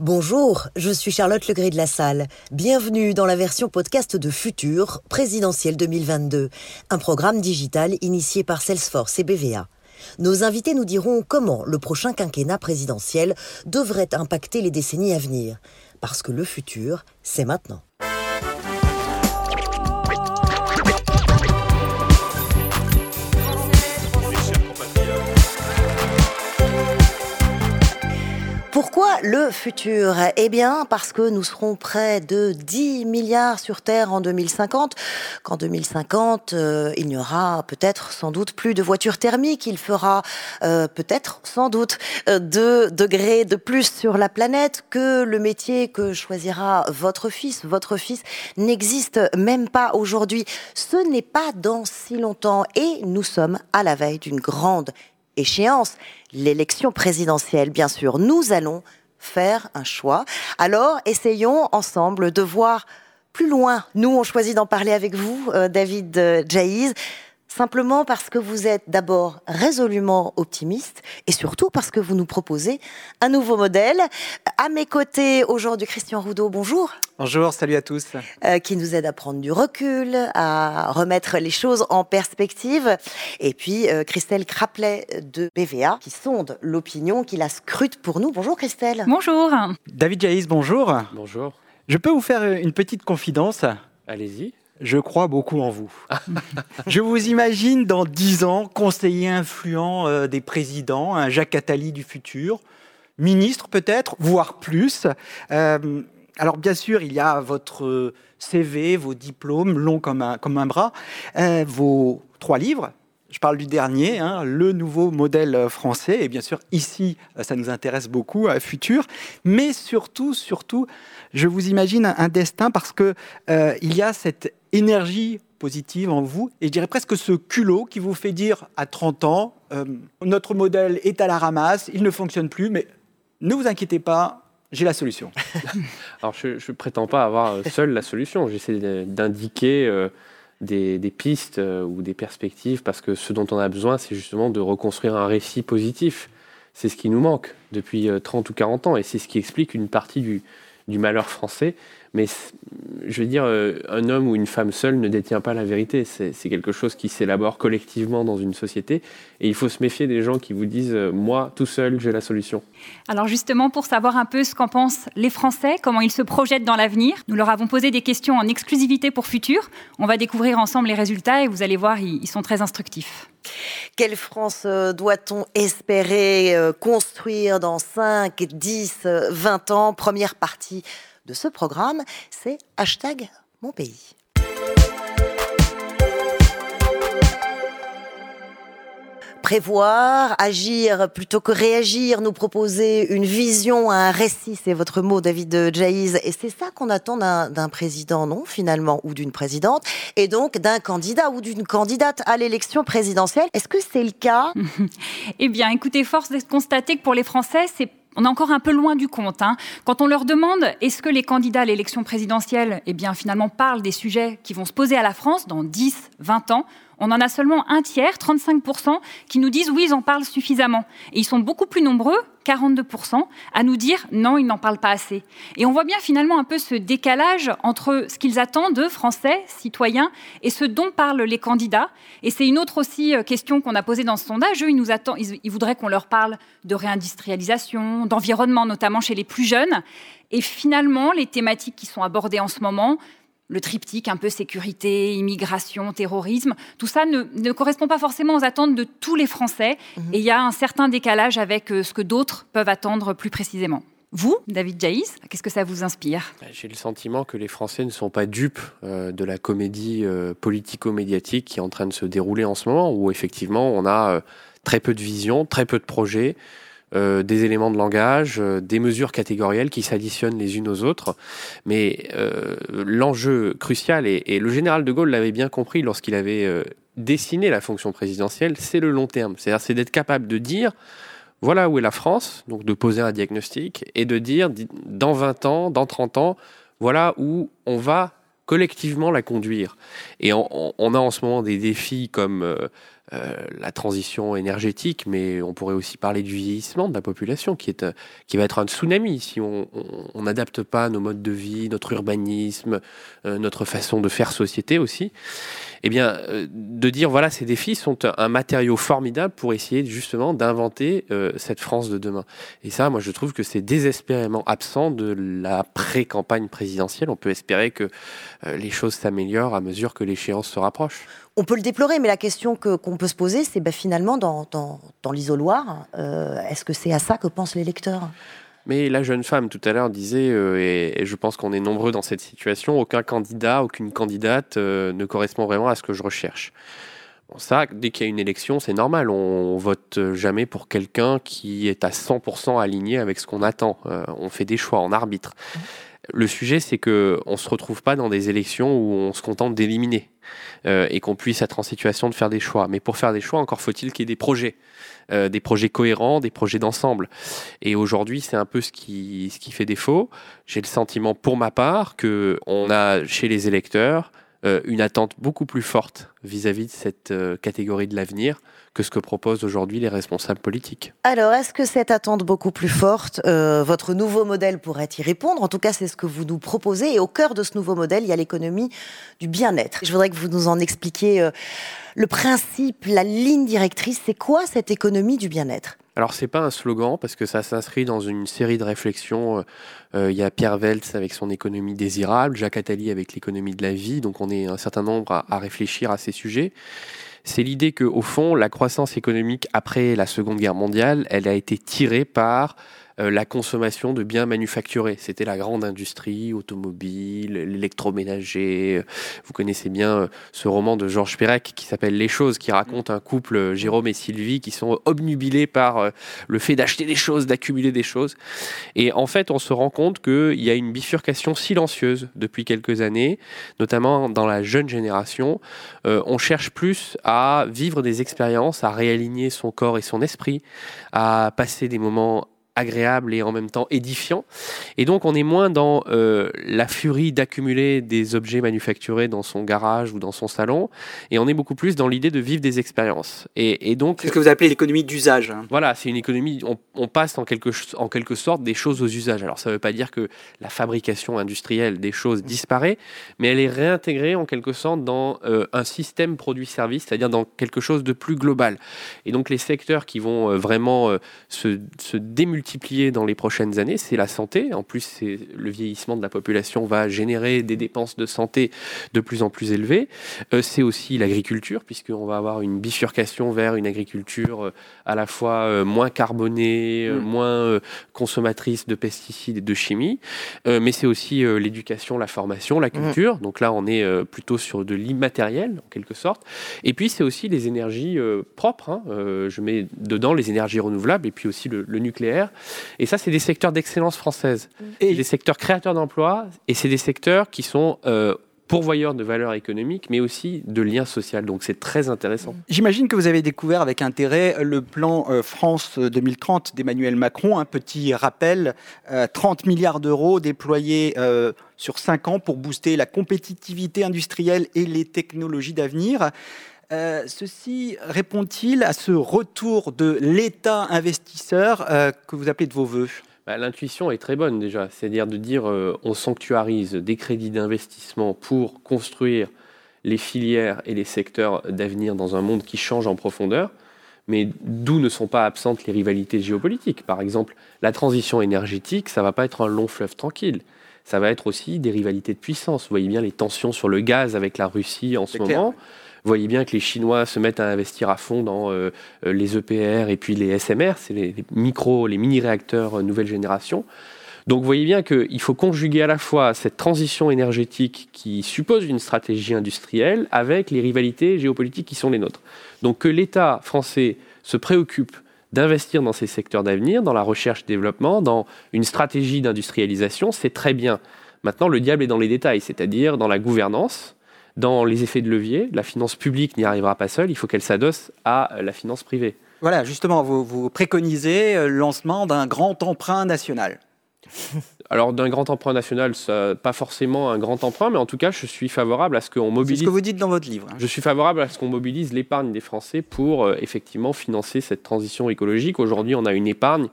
Bonjour, je suis Charlotte Legris de la salle. Bienvenue dans la version podcast de Futures Présidentielle 2022, un programme digital initié par Salesforce et BVA. Nos invités nous diront comment le prochain quinquennat présidentiel devrait impacter les décennies à venir. Parce que le futur, c'est maintenant. Pourquoi le futur ? Eh bien, parce que nous serons près de 10 milliards sur Terre en 2050. Qu'en 2050, il n'y aura peut-être sans doute plus de voitures thermiques. Il fera peut-être sans doute 2 degrés de plus sur la planète, que le métier que choisira votre fils n'existe même pas aujourd'hui. Ce n'est pas dans si longtemps et nous sommes à la veille d'une grande échéance, l'élection présidentielle, bien sûr. Nous allons faire un choix. Alors, essayons ensemble de voir plus loin. Nous, on choisit d'en parler avec vous, David Djaïz, simplement parce que vous êtes d'abord résolument optimiste et surtout parce que vous nous proposez un nouveau modèle. À mes côtés aujourd'hui, Christian Roudot, bonjour. Bonjour, salut à tous. Qui nous aide à prendre du recul, à remettre les choses en perspective. Et puis Christelle Craplet de BVA, qui sonde l'opinion, qui la scrute pour nous. Bonjour Christelle. Bonjour. David Djaïz, bonjour. Bonjour. Je peux vous faire une petite confidence ? Allez-y. Je crois beaucoup en vous. Je vous imagine dans 10 ans, conseiller influent des présidents, un Jacques Attali du futur, ministre peut-être, voire plus. Alors bien sûr, il y a votre CV, vos diplômes, longs comme un bras, vos 3 livres. Je parle du dernier, le nouveau modèle français. Et bien sûr, ici, ça nous intéresse beaucoup, futur. Mais surtout, je vous imagine un destin parce que il y a cette énergie positive en vous. Et je dirais presque ce culot qui vous fait dire à 30 ans, notre modèle est à la ramasse, il ne fonctionne plus, mais ne vous inquiétez pas. J'ai la solution. Alors, je ne prétends pas avoir seul la solution. J'essaie d'indiquer des pistes ou des perspectives parce que ce dont on a besoin, c'est justement de reconstruire un récit positif. C'est ce qui nous manque depuis 30 ou 40 ans et c'est ce qui explique une partie du malheur français. Mais je veux dire, un homme ou une femme seule ne détient pas la vérité. C'est quelque chose qui s'élabore collectivement dans une société. Et il faut se méfier des gens qui vous disent « moi, tout seul, j'ai la solution ». Alors justement, pour savoir un peu ce qu'en pensent les Français, comment ils se projettent dans l'avenir, nous leur avons posé des questions en exclusivité pour Futur. On va découvrir ensemble les résultats et vous allez voir, ils sont très instructifs. Quelle France doit-on espérer construire dans 5, 10, 20 ans ? Première partie de ce programme, c'est #monpays. Prévoir, agir plutôt que réagir, nous proposer une vision, un récit, c'est votre mot David Djaïz, et c'est ça qu'on attend d'un président, non, finalement, ou d'une présidente, et donc d'un candidat ou d'une candidate à l'élection présidentielle. Est-ce que c'est le cas ? Eh bien, écoutez, force de constater que pour les Français, on est encore un peu loin du compte. Quand on leur demande est-ce que les candidats à l'élection présidentielle, finalement, parlent des sujets qui vont se poser à la France dans 10, 20 ans, on en a seulement un tiers, 35%, qui nous disent oui, ils en parlent suffisamment. Et ils sont beaucoup plus nombreux, 42%, à nous dire non, ils n'en parlent pas assez. Et on voit bien finalement un peu ce décalage entre ce qu'ils attendent, eux, Français, citoyens, et ce dont parlent les candidats. Et c'est une autre aussi question qu'on a posée dans ce sondage. Eux, ils voudraient qu'on leur parle de réindustrialisation, d'environnement, notamment chez les plus jeunes. Et finalement, les thématiques qui sont abordées en ce moment, le triptyque, un peu sécurité, immigration, terrorisme, tout ça ne correspond pas forcément aux attentes de tous les Français. Et il y a un certain décalage avec ce que d'autres peuvent attendre plus précisément. Vous, David Djaïz, qu'est-ce que ça vous inspire ? J'ai le sentiment que les Français ne sont pas dupes de la comédie politico-médiatique qui est en train de se dérouler en ce moment, où effectivement on a très peu de vision, très peu de projets, des éléments de langage, des mesures catégorielles qui s'additionnent les unes aux autres. Mais l'enjeu crucial, et le général de Gaulle l'avait bien compris lorsqu'il avait dessiné la fonction présidentielle, c'est le long terme. C'est-à-dire, c'est d'être capable de dire, voilà où est la France, donc de poser un diagnostic, et de dire, dans 20 ans, dans 30 ans, voilà où on va collectivement la conduire. Et on a en ce moment des défis comme la transition énergétique, mais on pourrait aussi parler du vieillissement de la population qui va être un tsunami si on n'adapte pas nos modes de vie, notre urbanisme, notre façon de faire société aussi. Eh bien, de dire voilà, ces défis sont un matériau formidable pour essayer justement d'inventer cette France de demain. Et ça, moi, je trouve que c'est désespérément absent de la pré-campagne présidentielle. On peut espérer que les choses s'améliorent à mesure que l'échéance se rapproche. On peut le déplorer, mais la question qu'on peut se poser, c'est finalement, dans l'isoloir, est-ce que c'est à ça que pensent les lecteurs ? Mais la jeune femme, tout à l'heure, disait, et je pense qu'on est nombreux dans cette situation, aucun candidat, aucune candidate ne correspond vraiment à ce que je recherche. Bon, ça, dès qu'il y a une élection, c'est normal, on vote jamais pour quelqu'un qui est à 100% aligné avec ce qu'on attend. On fait des choix, on arbitre. Mmh. Le sujet, c'est qu'on ne se retrouve pas dans des élections où on se contente d'éliminer et qu'on puisse être en situation de faire des choix. Mais pour faire des choix, encore faut-il qu'il y ait des projets cohérents, des projets d'ensemble. Et aujourd'hui, c'est un peu ce qui fait défaut. J'ai le sentiment, pour ma part, qu'on a chez les électeurs une attente beaucoup plus forte vis-à-vis de cette catégorie de l'avenir que ce que proposent aujourd'hui les responsables politiques. Alors, est-ce que cette attente beaucoup plus forte, votre nouveau modèle pourrait y répondre ? En tout cas, c'est ce que vous nous proposez. Et au cœur de ce nouveau modèle, il y a l'économie du bien-être. Je voudrais que vous nous en expliquiez le principe, la ligne directrice. C'est quoi cette économie du bien-être ? Alors, c'est pas un slogan, parce que ça s'inscrit dans une série de réflexions. Il y a Pierre Veltz avec son économie désirable, Jacques Attali avec l'économie de la vie. Donc, on est un certain nombre à réfléchir à ces sujets. C'est l'idée que, au fond, la croissance économique après la Seconde Guerre mondiale, elle a été tirée par la consommation de biens manufacturés. C'était la grande industrie automobile, l'électroménager. Vous connaissez bien ce roman de Georges Perec qui s'appelle « Les choses », qui raconte un couple, Jérôme et Sylvie, qui sont obnubilés par le fait d'acheter des choses, d'accumuler des choses. Et en fait, on se rend compte qu'il y a une bifurcation silencieuse depuis quelques années, notamment dans la jeune génération. On cherche plus à vivre des expériences, à réaligner son corps et son esprit, à passer des moments agréable et en même temps édifiant. Et donc, on est moins dans la furie d'accumuler des objets manufacturés dans son garage ou dans son salon, et on est beaucoup plus dans l'idée de vivre des expériences. Et donc, c'est ce que vous appelez l'économie d'usage. Hein. Voilà, c'est une économie, on passe en quelque sorte des choses aux usages. Alors, ça ne veut pas dire que la fabrication industrielle des choses disparaît, mais elle est réintégrée en quelque sorte dans un système produit-service, c'est-à-dire dans quelque chose de plus global. Et donc, les secteurs qui vont vraiment se démultiplier dans les prochaines années, c'est la santé. En plus, le vieillissement de la population va générer des dépenses de santé de plus en plus élevées. C'est aussi l'agriculture, puisqu'on va avoir une bifurcation vers une agriculture à la fois moins carbonée, moins consommatrice de pesticides et de chimie. Mais c'est aussi l'éducation, la formation, la culture. Donc là, on est plutôt sur de l'immatériel, en quelque sorte. Et puis, c'est aussi les énergies propres. Hein. Je mets dedans les énergies renouvelables et puis aussi le nucléaire. Et ça, c'est des secteurs d'excellence française. Et des secteurs créateurs d'emplois, et c'est des secteurs qui sont pourvoyeurs de valeur économique, mais aussi de lien social. Donc, c'est très intéressant. J'imagine que vous avez découvert avec intérêt le plan France 2030 d'Emmanuel Macron. Un petit rappel, 30 milliards d'euros déployés sur 5 ans pour booster la compétitivité industrielle et les technologies d'avenir. Ceci répond-il à ce retour de l'État investisseur que vous appelez de vos vœux ? L'intuition est très bonne déjà, c'est-à-dire de dire on sanctuarise des crédits d'investissement pour construire les filières et les secteurs d'avenir dans un monde qui change en profondeur, mais d'où ne sont pas absentes les rivalités géopolitiques. Par exemple, la transition énergétique, ça ne va pas être un long fleuve tranquille. Ça va être aussi des rivalités de puissance. Vous voyez bien les tensions sur le gaz avec la Russie en ce moment. Vous voyez bien que les Chinois se mettent à investir à fond dans les EPR et puis les SMR, c'est les mini-réacteurs nouvelle génération. Donc vous voyez bien qu'il faut conjuguer à la fois cette transition énergétique qui suppose une stratégie industrielle avec les rivalités géopolitiques qui sont les nôtres. Donc que l'État français se préoccupe d'investir dans ces secteurs d'avenir, dans la recherche-développement, dans une stratégie d'industrialisation, c'est très bien. Maintenant, le diable est dans les détails, c'est-à-dire dans la gouvernance, dans les effets de levier. La finance publique n'y arrivera pas seule, il faut qu'elle s'adosse à la finance privée. Voilà, justement, vous préconisez le lancement d'un grand emprunt national. Alors, d'un grand emprunt national, ça, pas forcément un grand emprunt, mais en tout cas, je suis favorable à ce qu'on mobilise... C'est ce que vous dites dans votre livre. Hein. Je suis favorable à ce qu'on mobilise l'épargne des Français pour, effectivement, financer cette transition écologique. Aujourd'hui, on a une épargne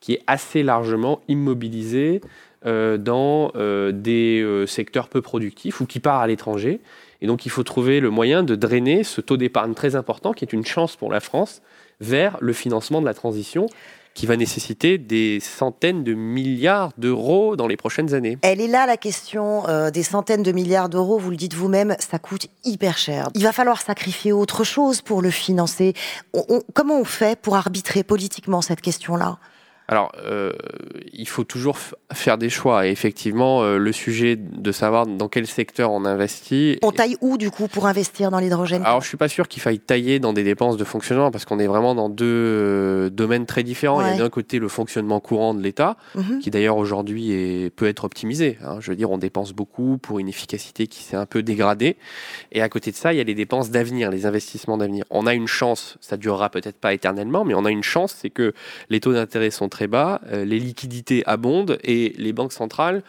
qui est assez largement immobilisée dans des secteurs peu productifs ou qui part à l'étranger. Et donc, il faut trouver le moyen de drainer ce taux d'épargne très important, qui est une chance pour la France, vers le financement de la transition qui va nécessiter des centaines de milliards d'euros dans les prochaines années. Elle est là, la question des centaines de milliards d'euros. Vous le dites vous-même, ça coûte hyper cher. Il va falloir sacrifier autre chose pour le financer. Comment on fait pour arbitrer politiquement cette question-là ? Alors, il faut toujours faire des choix. Et effectivement, le sujet de savoir dans quel secteur on investit... On taille où, du coup, pour investir dans l'hydrogène ? Alors, je ne suis pas sûr qu'il faille tailler dans des dépenses de fonctionnement, parce qu'on est vraiment dans deux domaines très différents. Ouais. Il y a d'un côté le fonctionnement courant de l'État, qui d'ailleurs aujourd'hui peut être optimisé. Hein. Je veux dire, on dépense beaucoup pour une efficacité qui s'est un peu dégradée. Et à côté de ça, il y a les dépenses d'avenir, les investissements d'avenir. On a une chance, ça ne durera peut-être pas éternellement, mais on a une chance, c'est que les taux d'intérêt sont très bas, les liquidités abondent et les banques centrales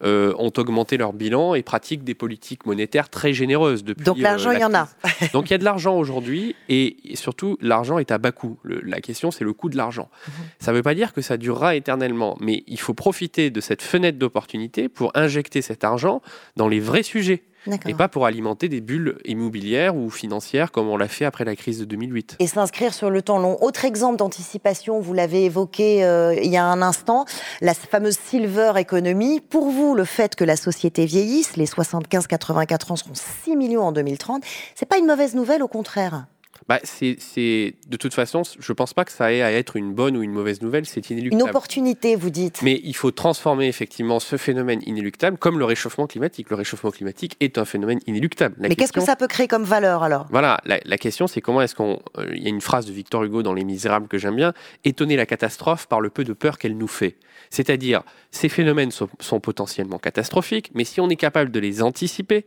ont augmenté leur bilan et pratiquent des politiques monétaires très généreuses depuis. Donc l'argent, il y en a. Donc il y a de l'argent aujourd'hui et surtout l'argent est à bas coût. La question, c'est le coût de l'argent. Ça ne veut pas dire que ça durera éternellement, mais il faut profiter de cette fenêtre d'opportunité pour injecter cet argent dans les vrais sujets. D'accord. Et pas pour alimenter des bulles immobilières ou financières comme on l'a fait après la crise de 2008. Et s'inscrire sur le temps long. Autre exemple d'anticipation, vous l'avez évoqué il y a un instant, la fameuse silver economy. Pour vous, le fait que la société vieillisse, les 75-84 ans seront 6 millions en 2030, c'est pas une mauvaise nouvelle, au contraire. Bah, c'est... De toute façon, je ne pense pas que ça ait à être une bonne ou une mauvaise nouvelle, c'est inéluctable. Une opportunité, vous dites. Mais il faut transformer effectivement ce phénomène inéluctable comme le réchauffement climatique. Le réchauffement climatique est un phénomène inéluctable. Mais qu'est-ce que ça peut créer comme valeur alors ? Voilà, la question c'est comment est-ce qu'on... Il y a une phrase de Victor Hugo dans Les Misérables que j'aime bien, « Étonner la catastrophe par le peu de peur qu'elle nous fait ». C'est-à-dire, ces phénomènes sont potentiellement catastrophiques, mais si on est capable de les anticiper,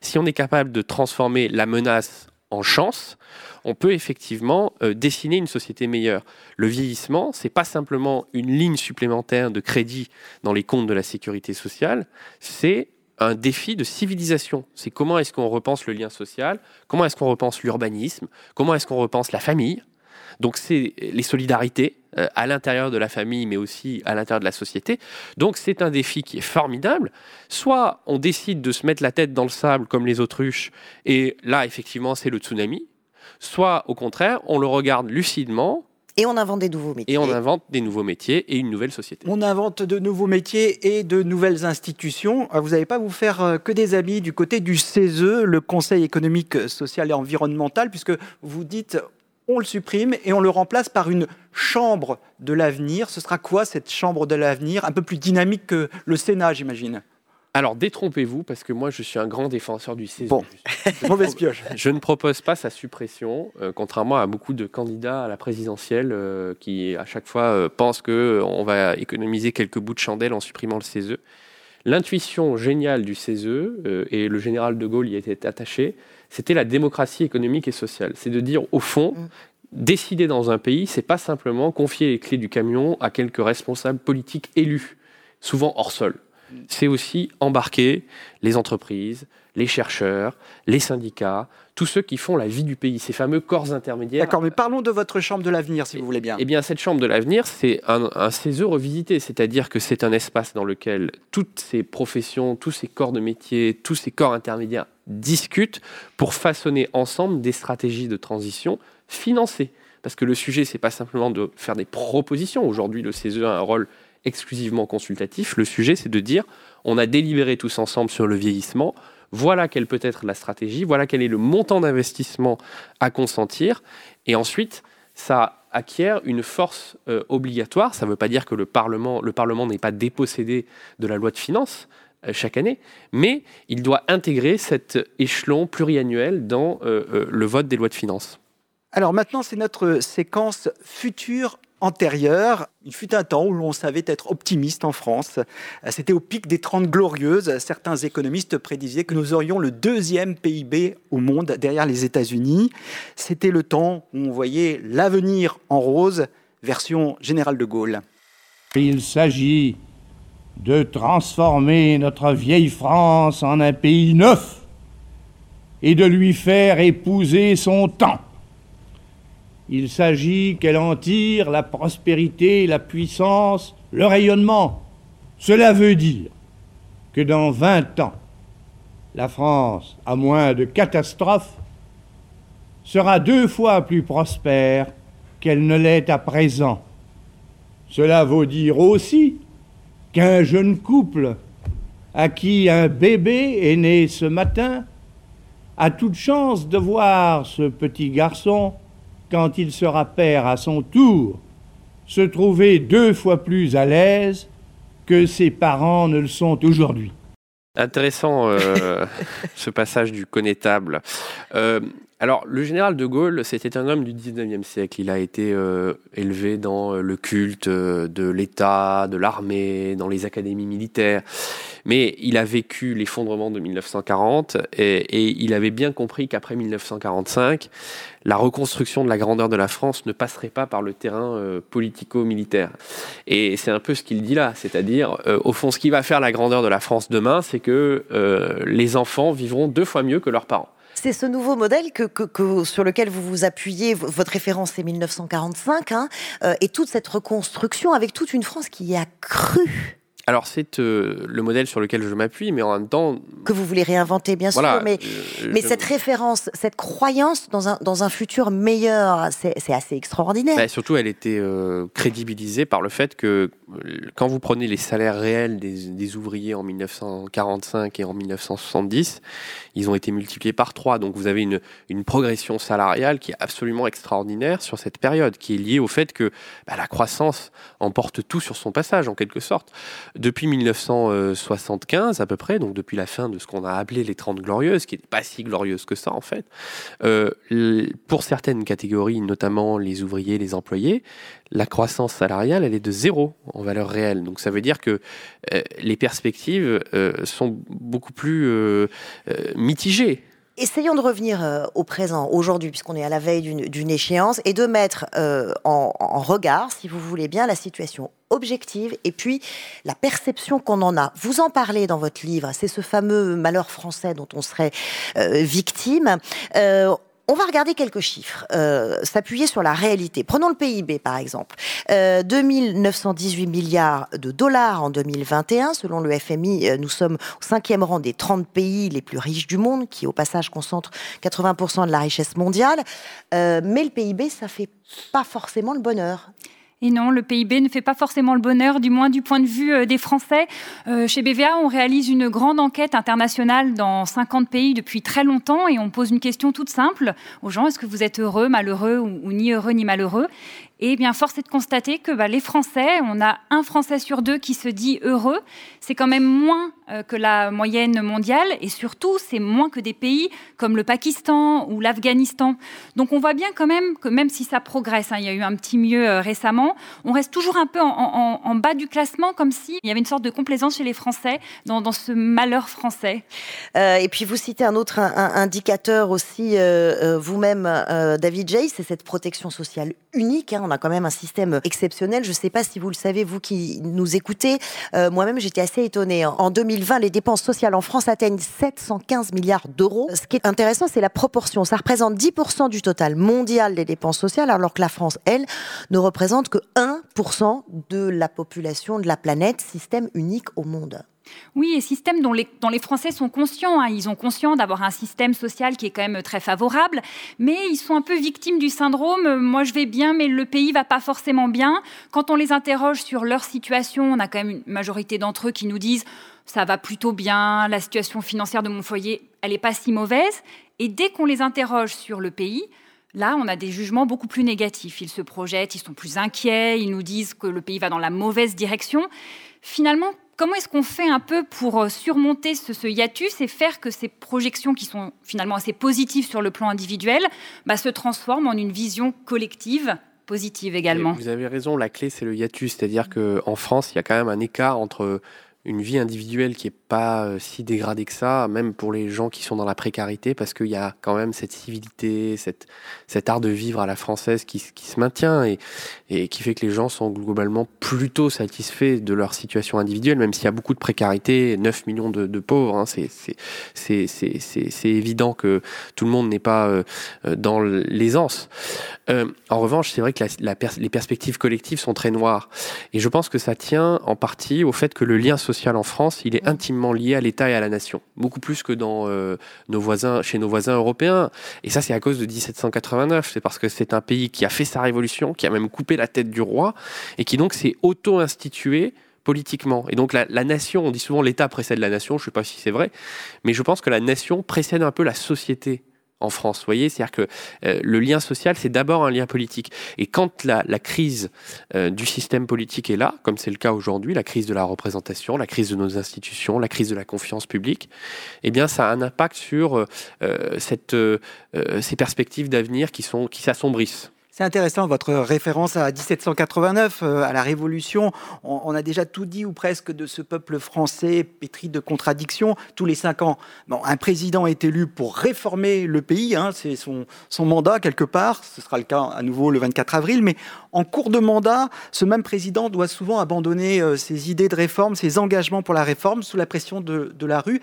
si on est capable de transformer la menace en chance, on peut effectivement dessiner une société meilleure. Le vieillissement, c'est pas simplement une ligne supplémentaire de crédit dans les comptes de la sécurité sociale, c'est un défi de civilisation. C'est comment est-ce qu'on repense le lien social, comment est-ce qu'on repense l'urbanisme, comment est-ce qu'on repense la famille. Donc c'est les solidarités à l'intérieur de la famille, mais aussi à l'intérieur de la société. Donc c'est un défi qui est formidable. Soit on décide de se mettre la tête dans le sable comme les autruches, et là effectivement c'est le tsunami. Soit au contraire, on le regarde lucidement. Et on invente des nouveaux métiers. Et on invente des nouveaux métiers et une nouvelle société. On invente de nouveaux métiers et de nouvelles institutions. Vous n'allez pas vous faire que des amis du côté du CESE, le Conseil économique, social et environnemental, puisque vous dites... On le supprime et on le remplace par une chambre de l'avenir. Ce sera quoi cette chambre de l'avenir ? Un peu plus dynamique que le Sénat, j'imagine. Alors, détrompez-vous, parce que moi, je suis un grand défenseur du CESE. Bon, mauvaise pioche. Je ne propose pas sa suppression, contrairement à beaucoup de candidats à la présidentielle qui, à chaque fois, pensent qu'on va économiser quelques bouts de chandelle en supprimant le CESE. L'intuition géniale du CESE, et le général de Gaulle y était attaché, c'était la démocratie économique et sociale. C'est de dire, au fond, décider dans un pays, c'est pas simplement confier les clés du camion à quelques responsables politiques élus, souvent hors sol. C'est aussi embarquer les entreprises, les chercheurs, les syndicats, tous ceux qui font la vie du pays, ces fameux corps intermédiaires. D'accord, mais parlons de votre chambre de l'avenir, si vous voulez bien. Eh bien, cette chambre de l'avenir, c'est un CESE revisité, c'est-à-dire que c'est un espace dans lequel toutes ces professions, tous ces corps de métier, tous ces corps intermédiaires discutent pour façonner ensemble des stratégies de transition financées. Parce que le sujet, c'est pas simplement de faire des propositions. Aujourd'hui, le CESE a un rôle exclusivement consultatif. Le sujet, c'est de dire, on a délibéré tous ensemble sur le vieillissement, voilà quelle peut être la stratégie, voilà quel est le montant d'investissement à consentir. Et ensuite, ça acquiert une force obligatoire. Ça ne veut pas dire que le Parlement n'est pas dépossédé de la loi de finances chaque année, mais il doit intégrer cet échelon pluriannuel dans le vote des lois de finances. Alors maintenant, c'est notre séquence future antérieure. Il fut un temps où l'on savait être optimiste en France. C'était au pic des 30 glorieuses. Certains économistes prédisaient que nous aurions le deuxième PIB au monde, derrière les États-Unis. C'était le temps où on voyait l'avenir en rose, version générale de Gaulle. Il s'agit de transformer notre vieille France en un pays neuf et de lui faire épouser son temps. Il s'agit qu'elle en tire la prospérité, la puissance, le rayonnement. Cela veut dire que dans 20 ans, la France, à moins de catastrophes, sera 2 fois plus prospère qu'elle ne l'est à présent. Cela veut dire aussi qu'un jeune couple à qui un bébé est né ce matin a toute chance de voir ce petit garçon, quand il sera père à son tour, se trouver 2 fois plus à l'aise que ses parents ne le sont aujourd'hui. Intéressant ce passage du connétable. Alors, le général de Gaulle, c'était un homme du 19e siècle. Il a été élevé dans le culte de l'État, de l'armée, dans les académies militaires. Mais il a vécu l'effondrement de 1940 et il avait bien compris qu'après 1945, la reconstruction de la grandeur de la France ne passerait pas par le terrain politico-militaire. Et c'est un peu ce qu'il dit là, c'est-à-dire, au fond, ce qui va faire la grandeur de la France demain, c'est que les enfants vivront 2 fois mieux que leurs parents. C'est ce nouveau modèle que, sur lequel vous vous appuyez, votre référence c'est 1945, et toute cette reconstruction avec toute une France qui y a cru. Alors c'est le modèle sur lequel je m'appuie, mais en même temps... Que vous voulez réinventer, bien voilà, sûr, mais cette référence, cette croyance dans un futur meilleur, c'est assez extraordinaire. Bah, surtout, elle était crédibilisée par le fait que quand vous prenez les salaires réels des ouvriers en 1945 et en 1970, ils ont été multipliés par 3. Donc vous avez une progression salariale qui est absolument extraordinaire sur cette période, qui est liée au fait que la croissance emporte tout sur son passage, en quelque sorte. Depuis 1975 à peu près, donc depuis la fin de ce qu'on a appelé les 30 glorieuses, qui n'est pas si glorieuse que ça en fait, pour certaines catégories, notamment les ouvriers, les employés, la croissance salariale, elle est de 0 en valeur réelle. Donc ça veut dire que les perspectives sont beaucoup plus mitigées. Essayons de revenir au présent, aujourd'hui, puisqu'on est à la veille d'une échéance, et de mettre en regard, si vous voulez bien, la situation objective et puis la perception qu'on en a. Vous en parlez dans votre livre, c'est ce fameux malheur français dont on serait victime. On va regarder quelques chiffres, s'appuyer sur la réalité. Prenons le PIB, par exemple. 2 918 milliards de dollars en 2021. Selon le FMI, nous sommes au 5e rang des 30 pays les plus riches du monde, qui, au passage, concentrent 80% de la richesse mondiale. Mais le PIB, ça ne fait pas forcément le bonheur. Et non, le PIB ne fait pas forcément le bonheur, du moins du point de vue des Français. Chez BVA, on réalise une grande enquête internationale dans 50 pays depuis très longtemps et on pose une question toute simple aux gens. Est-ce que vous êtes heureux, malheureux ou ni heureux ni malheureux ? Et bien, force est de constater que les Français, on a 1 Français sur 2 qui se dit heureux. C'est quand même moins que la moyenne mondiale et surtout, c'est moins que des pays comme le Pakistan ou l'Afghanistan. Donc, on voit bien quand même que même si ça progresse, il y a eu un petit mieux récemment, on reste toujours un peu en bas du classement, comme s'il y avait une sorte de complaisance chez les Français dans ce malheur français. Et puis, vous citez un autre indicateur aussi, vous-même, David Djaïz, c'est cette protection sociale unique, On a quand même un système exceptionnel. Je ne sais pas si vous le savez, vous qui nous écoutez. Moi-même, j'étais assez étonnée. En 2020, les dépenses sociales en France atteignent 715 milliards d'euros. Ce qui est intéressant, c'est la proportion. Ça représente 10% du total mondial des dépenses sociales, alors que la France, elle, ne représente que 1% de la population de la planète, système unique au monde. Oui, et système dont les Français sont conscients. Ils ont conscience d'avoir un système social qui est quand même très favorable, mais ils sont un peu victimes du syndrome. Moi, je vais bien, mais le pays ne va pas forcément bien. Quand on les interroge sur leur situation, on a quand même une majorité d'entre eux qui nous disent « ça va plutôt bien, la situation financière de mon foyer, elle n'est pas si mauvaise ». Et dès qu'on les interroge sur le pays... Là, on a des jugements beaucoup plus négatifs. Ils se projettent, ils sont plus inquiets, ils nous disent que le pays va dans la mauvaise direction. Finalement, comment est-ce qu'on fait un peu pour surmonter ce hiatus et faire que ces projections qui sont finalement assez positives sur le plan individuel se transforment en une vision collective ? Positive également. Et vous avez raison, la clé c'est le hiatus, c'est-à-dire qu'en France, il y a quand même un écart entre une vie individuelle qui n'est pas si dégradée que ça, même pour les gens qui sont dans la précarité, parce qu'il y a quand même cette civilité, cet art de vivre à la française qui se maintient et qui fait que les gens sont globalement plutôt satisfaits de leur situation individuelle, même s'il y a beaucoup de précarité, 9 millions de pauvres, hein, c'est évident que tout le monde n'est pas dans l'aisance. En revanche, c'est vrai que les perspectives collectives sont très noires, et je pense que ça tient en partie au fait que le lien social en France, il est intimement lié à l'État et à la nation, beaucoup plus que dans chez nos voisins européens. Et ça, c'est à cause de 1789. C'est parce que c'est un pays qui a fait sa révolution, qui a même coupé la tête du roi, et qui donc s'est auto-institué politiquement. Et donc la nation, on dit souvent l'État précède la nation, je ne sais pas si c'est vrai, mais je pense que la nation précède un peu la société en France, vous voyez, c'est-à-dire que le lien social, c'est d'abord un lien politique. Et quand la crise du système politique est là, comme c'est le cas aujourd'hui, la crise de la représentation, la crise de nos institutions, la crise de la confiance publique, eh bien, ça a un impact sur ces perspectives d'avenir qui s'assombrissent. C'est intéressant, votre référence à 1789, à la Révolution. On a déjà tout dit, ou presque, de ce peuple français pétri de contradictions. Tous les 5 ans, bon, un président est élu pour réformer le pays. Hein, c'est son mandat, quelque part. Ce sera le cas à nouveau le 24 avril. Mais en cours de mandat, ce même président doit souvent abandonner ses idées de réforme, ses engagements pour la réforme, sous la pression de la rue.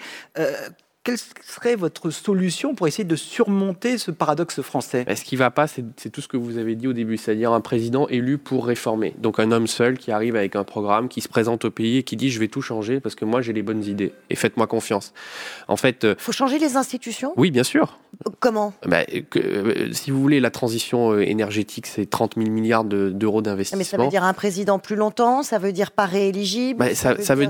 Quelle serait votre solution pour essayer de surmonter ce paradoxe français ? Ce qui ne va pas, c'est tout ce que vous avez dit au début, c'est-à-dire un président élu pour réformer. Donc un homme seul qui arrive avec un programme, qui se présente au pays et qui dit « je vais tout changer parce que moi j'ai les bonnes idées et faites-moi confiance ». En fait, faut changer les institutions ? Oui, bien sûr. Comment ? Si vous voulez, la transition énergétique, c'est 30 000 milliards d'euros d'investissement. Mais ça veut dire un président plus longtemps, ça veut dire pas rééligible ? Ça veut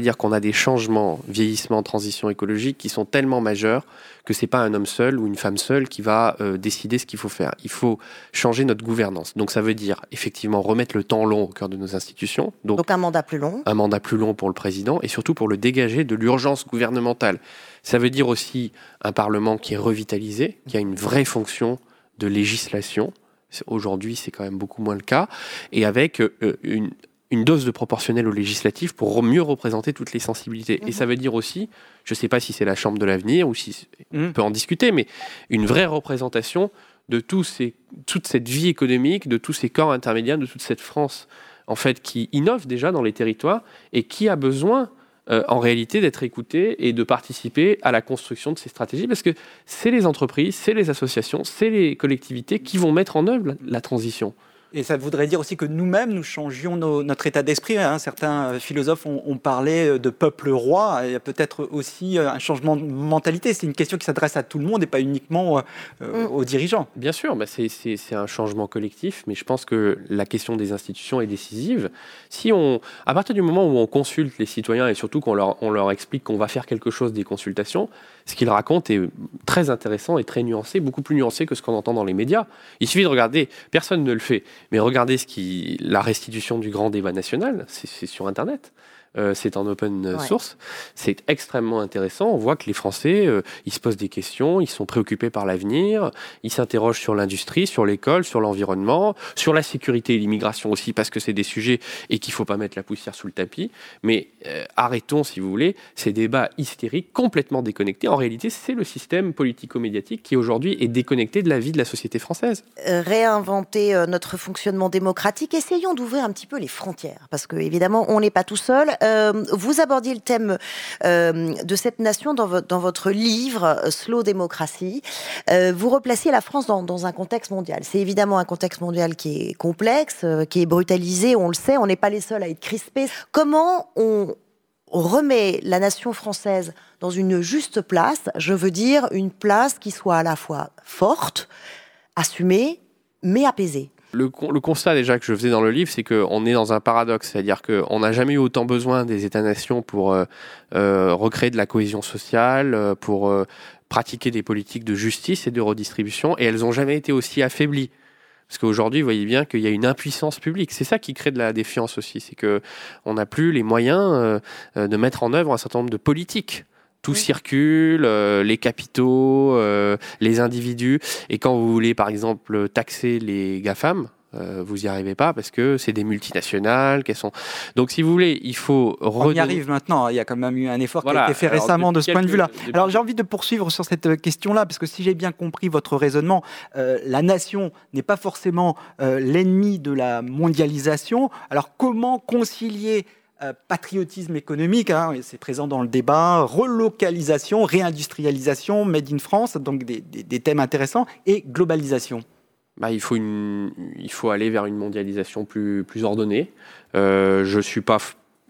dire qu'on a des changements, vieillissement, transition écologique, qui sont tellement majeurs que c'est pas un homme seul ou une femme seule qui va décider ce qu'il faut faire. Il faut changer notre gouvernance. Donc ça veut dire effectivement remettre le temps long au cœur de nos institutions. Donc un mandat plus long. Un mandat plus long pour le président et surtout pour le dégager de l'urgence gouvernementale. Ça veut dire aussi un Parlement qui est revitalisé, qui a une vraie fonction de législation. Aujourd'hui, c'est quand même beaucoup moins le cas. Et avec une dose de proportionnelle au législatif pour mieux représenter toutes les sensibilités. Et ça veut dire aussi, je ne sais pas si c'est la chambre de l'avenir ou si on peut en discuter, mais une vraie représentation de toute cette vie économique, de tous ces corps intermédiaires, de toute cette France en fait qui innove déjà dans les territoires et qui a besoin en réalité d'être écoutée et de participer à la construction de ces stratégies, parce que c'est les entreprises, c'est les associations, c'est les collectivités qui vont mettre en œuvre la transition. Et ça voudrait dire aussi que nous-mêmes, nous changions notre état d'esprit. Hein. Certains philosophes ont parlé de peuple roi. Il y a peut-être aussi un changement de mentalité. C'est une question qui s'adresse à tout le monde et pas uniquement aux dirigeants. Bien sûr, c'est un changement collectif. Mais je pense que la question des institutions est décisive. À partir du moment où on consulte les citoyens et surtout qu'on leur explique qu'on va faire quelque chose des consultations, ce qu'ils racontent est très intéressant et très nuancé, beaucoup plus nuancé que ce qu'on entend dans les médias. Il suffit de regarder, personne ne le fait. Mais regardez la restitution du grand débat national, c'est sur Internet, c'est en open source, c'est extrêmement intéressant. On voit que les Français, ils se posent des questions, ils sont préoccupés par l'avenir, ils s'interrogent sur l'industrie, sur l'école, sur l'environnement, sur la sécurité et l'immigration aussi, parce que c'est des sujets et qu'il ne faut pas mettre la poussière sous le tapis. Mais arrêtons, si vous voulez, ces débats hystériques, complètement déconnectés. En réalité, c'est le système politico-médiatique qui, aujourd'hui, est déconnecté de la vie de la société française. Réinventer notre fonctionnement démocratique, essayons d'ouvrir un petit peu les frontières, parce qu'évidemment, on n'est pas tout seul. Vous abordiez le thème de cette nation dans votre livre « Slow démocratie ». Vous replacez la France dans un contexte mondial. C'est évidemment un contexte mondial qui est complexe, qui est brutalisé, on le sait, on n'est pas les seuls à être crispés. Comment on remet la nation française dans une juste place, je veux dire une place qui soit à la fois forte, assumée, mais apaisée? Le constat déjà que je faisais dans le livre, c'est qu'on est dans un paradoxe, c'est-à-dire qu'on n'a jamais eu autant besoin des États-nations pour recréer de la cohésion sociale, pour pratiquer des politiques de justice et de redistribution, et elles n'ont jamais été aussi affaiblies. Parce qu'aujourd'hui, vous voyez bien qu'il y a une impuissance publique. C'est ça qui crée de la défiance aussi, c'est qu'on n'a plus les moyens de mettre en œuvre un certain nombre de politiques. Tout circule, les capitaux, les individus. Et quand vous voulez, par exemple, taxer les GAFAM, Vous n'y arrivez pas parce que c'est des multinationales. Donc, si vous voulez, il faut redonner... On y arrive maintenant. Il y a quand même eu un effort qui a été fait récemment de ce point de vue-là. Alors, j'ai envie de poursuivre sur cette question-là parce que si j'ai bien compris votre raisonnement, la nation n'est pas forcément l'ennemi de la mondialisation. Alors, comment concilier patriotisme économique, hein, c'est présent dans le débat, relocalisation, réindustrialisation, Made in France, donc des thèmes intéressants, et globalisation? Il faut aller vers une mondialisation plus ordonnée. Je ne suis pas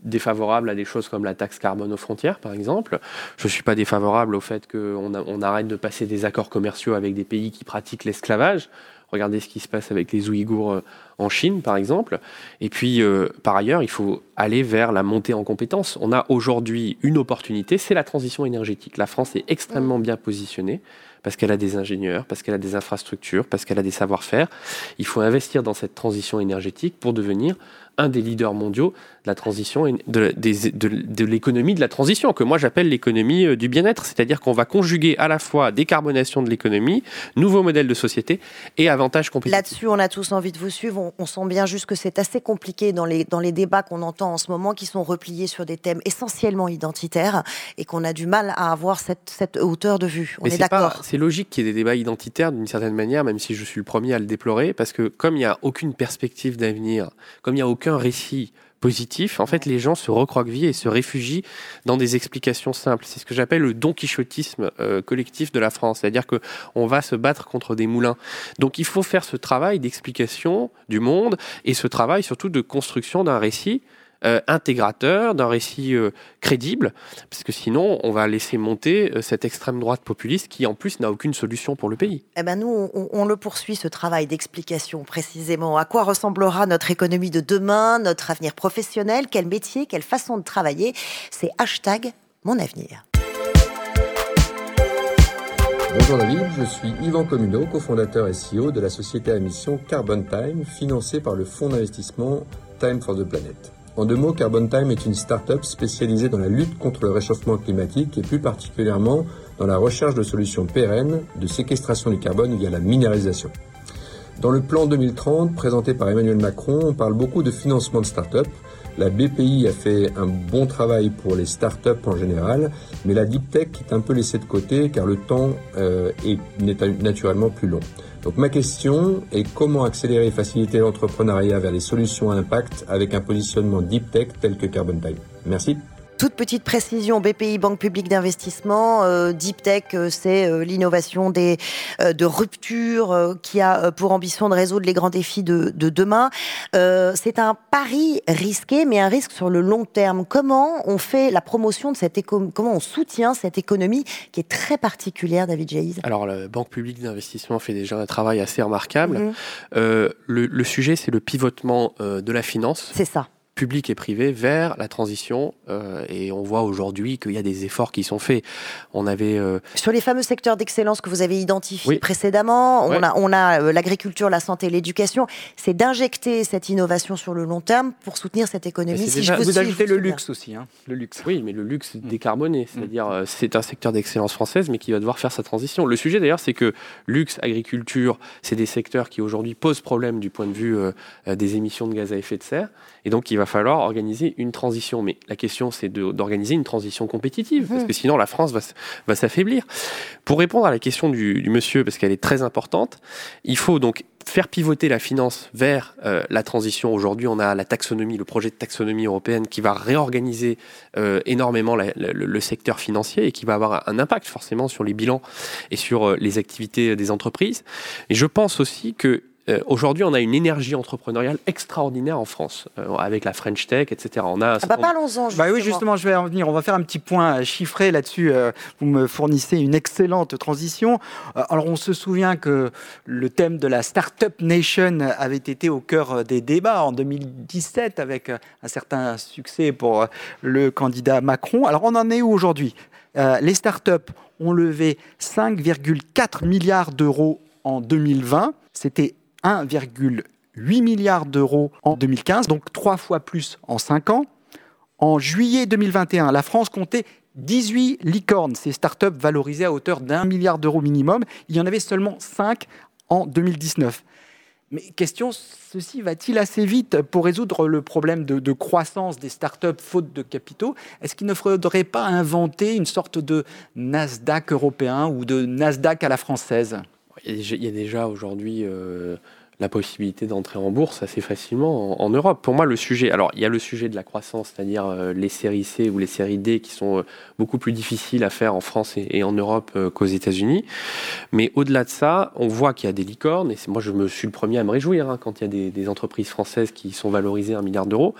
défavorable à des choses comme la taxe carbone aux frontières, par exemple. Je ne suis pas défavorable au fait qu'on arrête de passer des accords commerciaux avec des pays qui pratiquent l'esclavage. Regardez ce qui se passe avec les Ouïghours en Chine, par exemple. Et puis, par ailleurs, il faut aller vers la montée en compétences. On a aujourd'hui une opportunité, c'est la transition énergétique. La France est extrêmement bien positionnée parce qu'elle a des ingénieurs, parce qu'elle a des infrastructures, parce qu'elle a des savoir-faire. Il faut investir dans cette transition énergétique pour devenir un des leaders mondiaux de la transition, de l'économie de la transition, que moi j'appelle l'économie du bien-être. C'est-à-dire qu'on va conjuguer à la fois décarbonation de l'économie, nouveaux modèles de société et avantages compétitifs. Là-dessus, on a tous envie de vous suivre. On sent bien juste que c'est assez compliqué dans les débats qu'on entend en ce moment, qui sont repliés sur des thèmes essentiellement identitaires et qu'on a du mal à avoir cette hauteur de vue. On est d'accord. C'est logique qu'il y ait des débats identitaires d'une certaine manière, même si je suis le premier à le déplorer, parce que comme il n'y a aucune perspective d'avenir, comme il n'y a aucun récit positif, en fait, les gens se recroquevillent et se réfugient dans des explications simples. C'est ce que j'appelle le don-quichotisme collectif de la France, c'est-à-dire qu'on va se battre contre des moulins. Donc il faut faire ce travail d'explication du monde et ce travail surtout de construction d'un récit intégrateur, d'un récit crédible, parce que sinon on va laisser monter cette extrême droite populiste qui en plus n'a aucune solution pour le pays. Eh ben nous, on le poursuit ce travail d'explication précisément. À quoi ressemblera notre économie de demain, notre avenir professionnel, quel métier, quelle façon de travailler? C'est #monavenir. Bonjour David, je suis Yvan Comunot, cofondateur et CEO de la société à mission Carbon Time, financée par le fonds d'investissement Time for the Planet. En deux mots, Carbon Time est une start-up spécialisée dans la lutte contre le réchauffement climatique et plus particulièrement dans la recherche de solutions pérennes de séquestration du carbone via la minéralisation. Dans le plan 2030 présenté par Emmanuel Macron, on parle beaucoup de financement de start-up. La BPI a fait un bon travail pour les start-up en général, mais la deep tech est un peu laissée de côté car le temps est naturellement plus long. Donc ma question est comment accélérer et faciliter l'entrepreneuriat vers des solutions à impact avec un positionnement deep tech tel que Carbon Time. Merci. Toute petite précision, BPI, Banque Publique d'Investissement, Deep Tech, c'est l'innovation de rupture qui a pour ambition de résoudre les grands défis de demain. C'est un pari risqué, mais un risque sur le long terme. Comment on fait la promotion de cette économie, comment on soutient cette économie qui est très particulière, David Djaïz? Alors, la Banque Publique d'Investissement fait déjà un travail assez remarquable. Le sujet, c'est le pivotement de la finance. C'est ça. Public et privé vers la transition et on voit aujourd'hui qu'il y a des efforts qui sont faits. On avait sur les fameux secteurs d'excellence que vous avez identifiés précédemment, on a l'agriculture, la santé, l'éducation, c'est d'injecter cette innovation sur le long terme pour soutenir cette économie. Vous ajoutez le luxe aussi, hein, le luxe. Oui, mais le luxe décarboné, c'est-à-dire c'est un secteur d'excellence française mais qui va devoir faire sa transition. Le sujet d'ailleurs, c'est que luxe, agriculture, c'est des secteurs qui aujourd'hui posent problème du point de vue des émissions de gaz à effet de serre et donc il va falloir organiser une transition. Mais la question, c'est d'organiser une transition compétitive, parce que sinon, la France va s'affaiblir. Pour répondre à la question du monsieur, parce qu'elle est très importante, il faut donc faire pivoter la finance vers la transition. Aujourd'hui, on a la taxonomie, le projet de taxonomie européenne qui va réorganiser énormément le secteur financier et qui va avoir un impact forcément sur les bilans et sur les activités des entreprises. Et je pense aussi que aujourd'hui, on a une énergie entrepreneuriale extraordinaire en France, avec la French Tech, etc. On a parlons-en. Justement, je vais en venir. On va faire un petit point chiffré là-dessus. Vous me fournissez une excellente transition. Alors, on se souvient que le thème de la Startup Nation avait été au cœur des débats en 2017, avec un certain succès pour le candidat Macron. Alors, on en est où aujourd'hui ? Les startups ont levé 5,4 milliards d'euros en 2020. C'était 1,8 milliard d'euros en 2015, donc 3 fois plus en 5 ans. En juillet 2021, la France comptait 18 licornes, ces startups valorisées à hauteur d'1 milliard d'euros minimum. Il y en avait seulement 5 en 2019. Mais question, ceci va-t-il assez vite pour résoudre le problème de croissance des startups faute de capitaux? Est-ce qu'il ne faudrait pas inventer une sorte de Nasdaq européen ou de Nasdaq à la française? Il y a déjà aujourd'hui la possibilité d'entrer en bourse assez facilement en Europe. Pour moi, le sujet... Alors, il y a le sujet de la croissance, c'est-à-dire les séries C ou les séries D qui sont beaucoup plus difficiles à faire en France et en Europe qu'aux États-Unis. Mais au-delà de ça, on voit qu'il y a des licornes, et moi, je me suis le premier à me réjouir quand il y a des entreprises françaises qui sont valorisées à 1 milliard d'euros.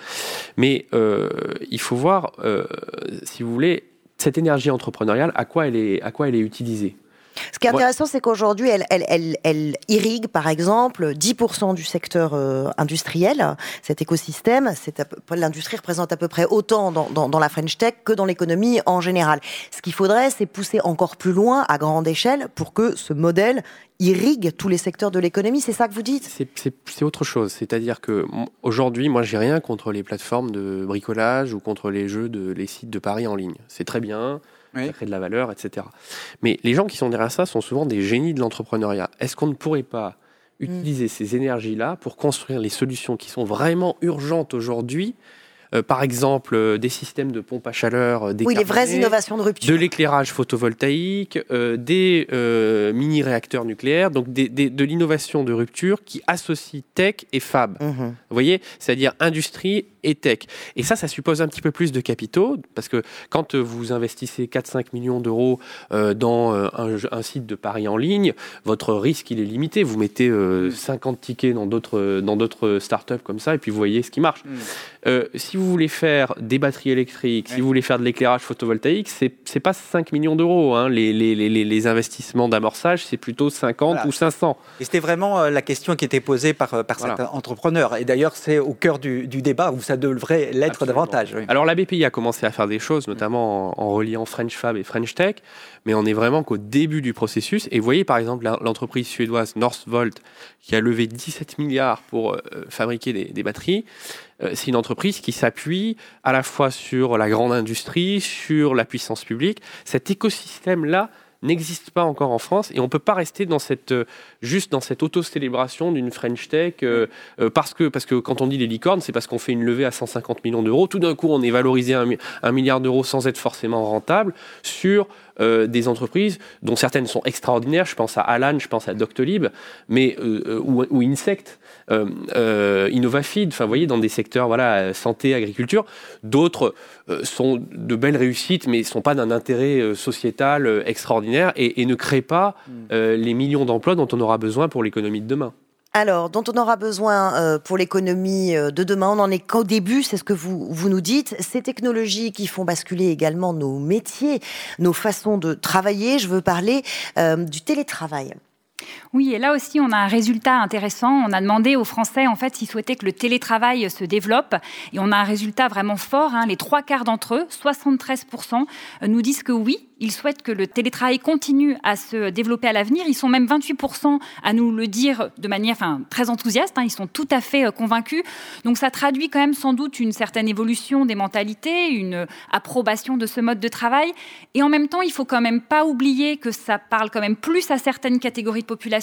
Mais il faut voir, si vous voulez, cette énergie entrepreneuriale, à quoi elle est utilisée. Ce qui est intéressant, c'est qu'aujourd'hui, elle irrigue, par exemple, 10% du secteur industriel, cet écosystème. L'industrie représente à peu près autant dans la French Tech que dans l'économie en général. Ce qu'il faudrait, c'est pousser encore plus loin, à grande échelle, pour que ce modèle irrigue tous les secteurs de l'économie. C'est ça que vous dites? C'est autre chose. C'est-à-dire qu'aujourd'hui, moi, j'ai rien contre les plateformes de bricolage ou contre les sites de paris en ligne. C'est très bien... Ça crée de la valeur, etc. Mais les gens qui sont derrière ça sont souvent des génies de l'entrepreneuriat. Est-ce qu'on ne pourrait pas utiliser ces énergies-là pour construire les solutions qui sont vraiment urgentes aujourd'hui ? Par exemple, des systèmes de pompes à chaleur, des les vraies innovations de rupture, de l'éclairage photovoltaïque, des mini-réacteurs nucléaires, donc de l'innovation de rupture qui associe tech et fab. Vous voyez, c'est-à-dire industrie et tech. Et ça suppose un petit peu plus de capitaux, parce que quand vous investissez 4-5 millions d'euros dans un site de paris en ligne, votre risque, il est limité. Vous mettez 50 tickets dans d'autres startups comme ça, et puis vous voyez ce qui marche. Si vous voulez faire des batteries électriques, si vous voulez faire de l'éclairage photovoltaïque, c'est pas 5 millions d'euros. Les investissements d'amorçage, c'est plutôt 50 ou 500. Et c'était vraiment la question qui était posée par cet entrepreneur. Et d'ailleurs, c'est au cœur du débat, où ça devrait l'être davantage. Oui. Alors, la BPI a commencé à faire des choses, notamment en reliant French Fab et French Tech, mais on est vraiment qu'au début du processus. Et vous voyez, par exemple, l'entreprise suédoise Northvolt, qui a levé 17 milliards pour fabriquer des batteries. C'est une entreprise qui s'appuie à la fois sur la grande industrie, sur la puissance publique. Cet écosystème-là n'existe pas encore en France, et on ne peut pas rester dans cette auto-célébration d'une French Tech, parce que quand on dit les licornes, c'est parce qu'on fait une levée à 150 millions d'euros. Tout d'un coup, on est valorisé à 1 milliard d'euros sans être forcément rentable sur des entreprises dont certaines sont extraordinaires. Je pense à Alan, je pense à Doctolib, mais, ou Insect, Innovafeed, vous voyez, dans des secteurs santé, agriculture. D'autres sont de belles réussites, mais ne sont pas d'un intérêt sociétal extraordinaire et ne créent pas les millions d'emplois dont on aura besoin pour l'économie de demain. Alors, dont on aura besoin pour l'économie de demain, on n'en est qu'au début, c'est ce que vous nous dites. Ces technologies qui font basculer également nos métiers, nos façons de travailler, je veux parler du télétravail. Oui, et là aussi, on a un résultat intéressant. On a demandé aux Français, en fait, s'ils souhaitaient que le télétravail se développe. Et on a un résultat vraiment fort. Les 3/4 d'entre eux, 73%, nous disent que oui, ils souhaitent que le télétravail continue à se développer à l'avenir. Ils sont même 28% à nous le dire de manière très enthousiaste. Ils sont tout à fait convaincus. Donc, ça traduit quand même sans doute une certaine évolution des mentalités, une approbation de ce mode de travail. Et en même temps, il ne faut quand même pas oublier que ça parle quand même plus à certaines catégories de population.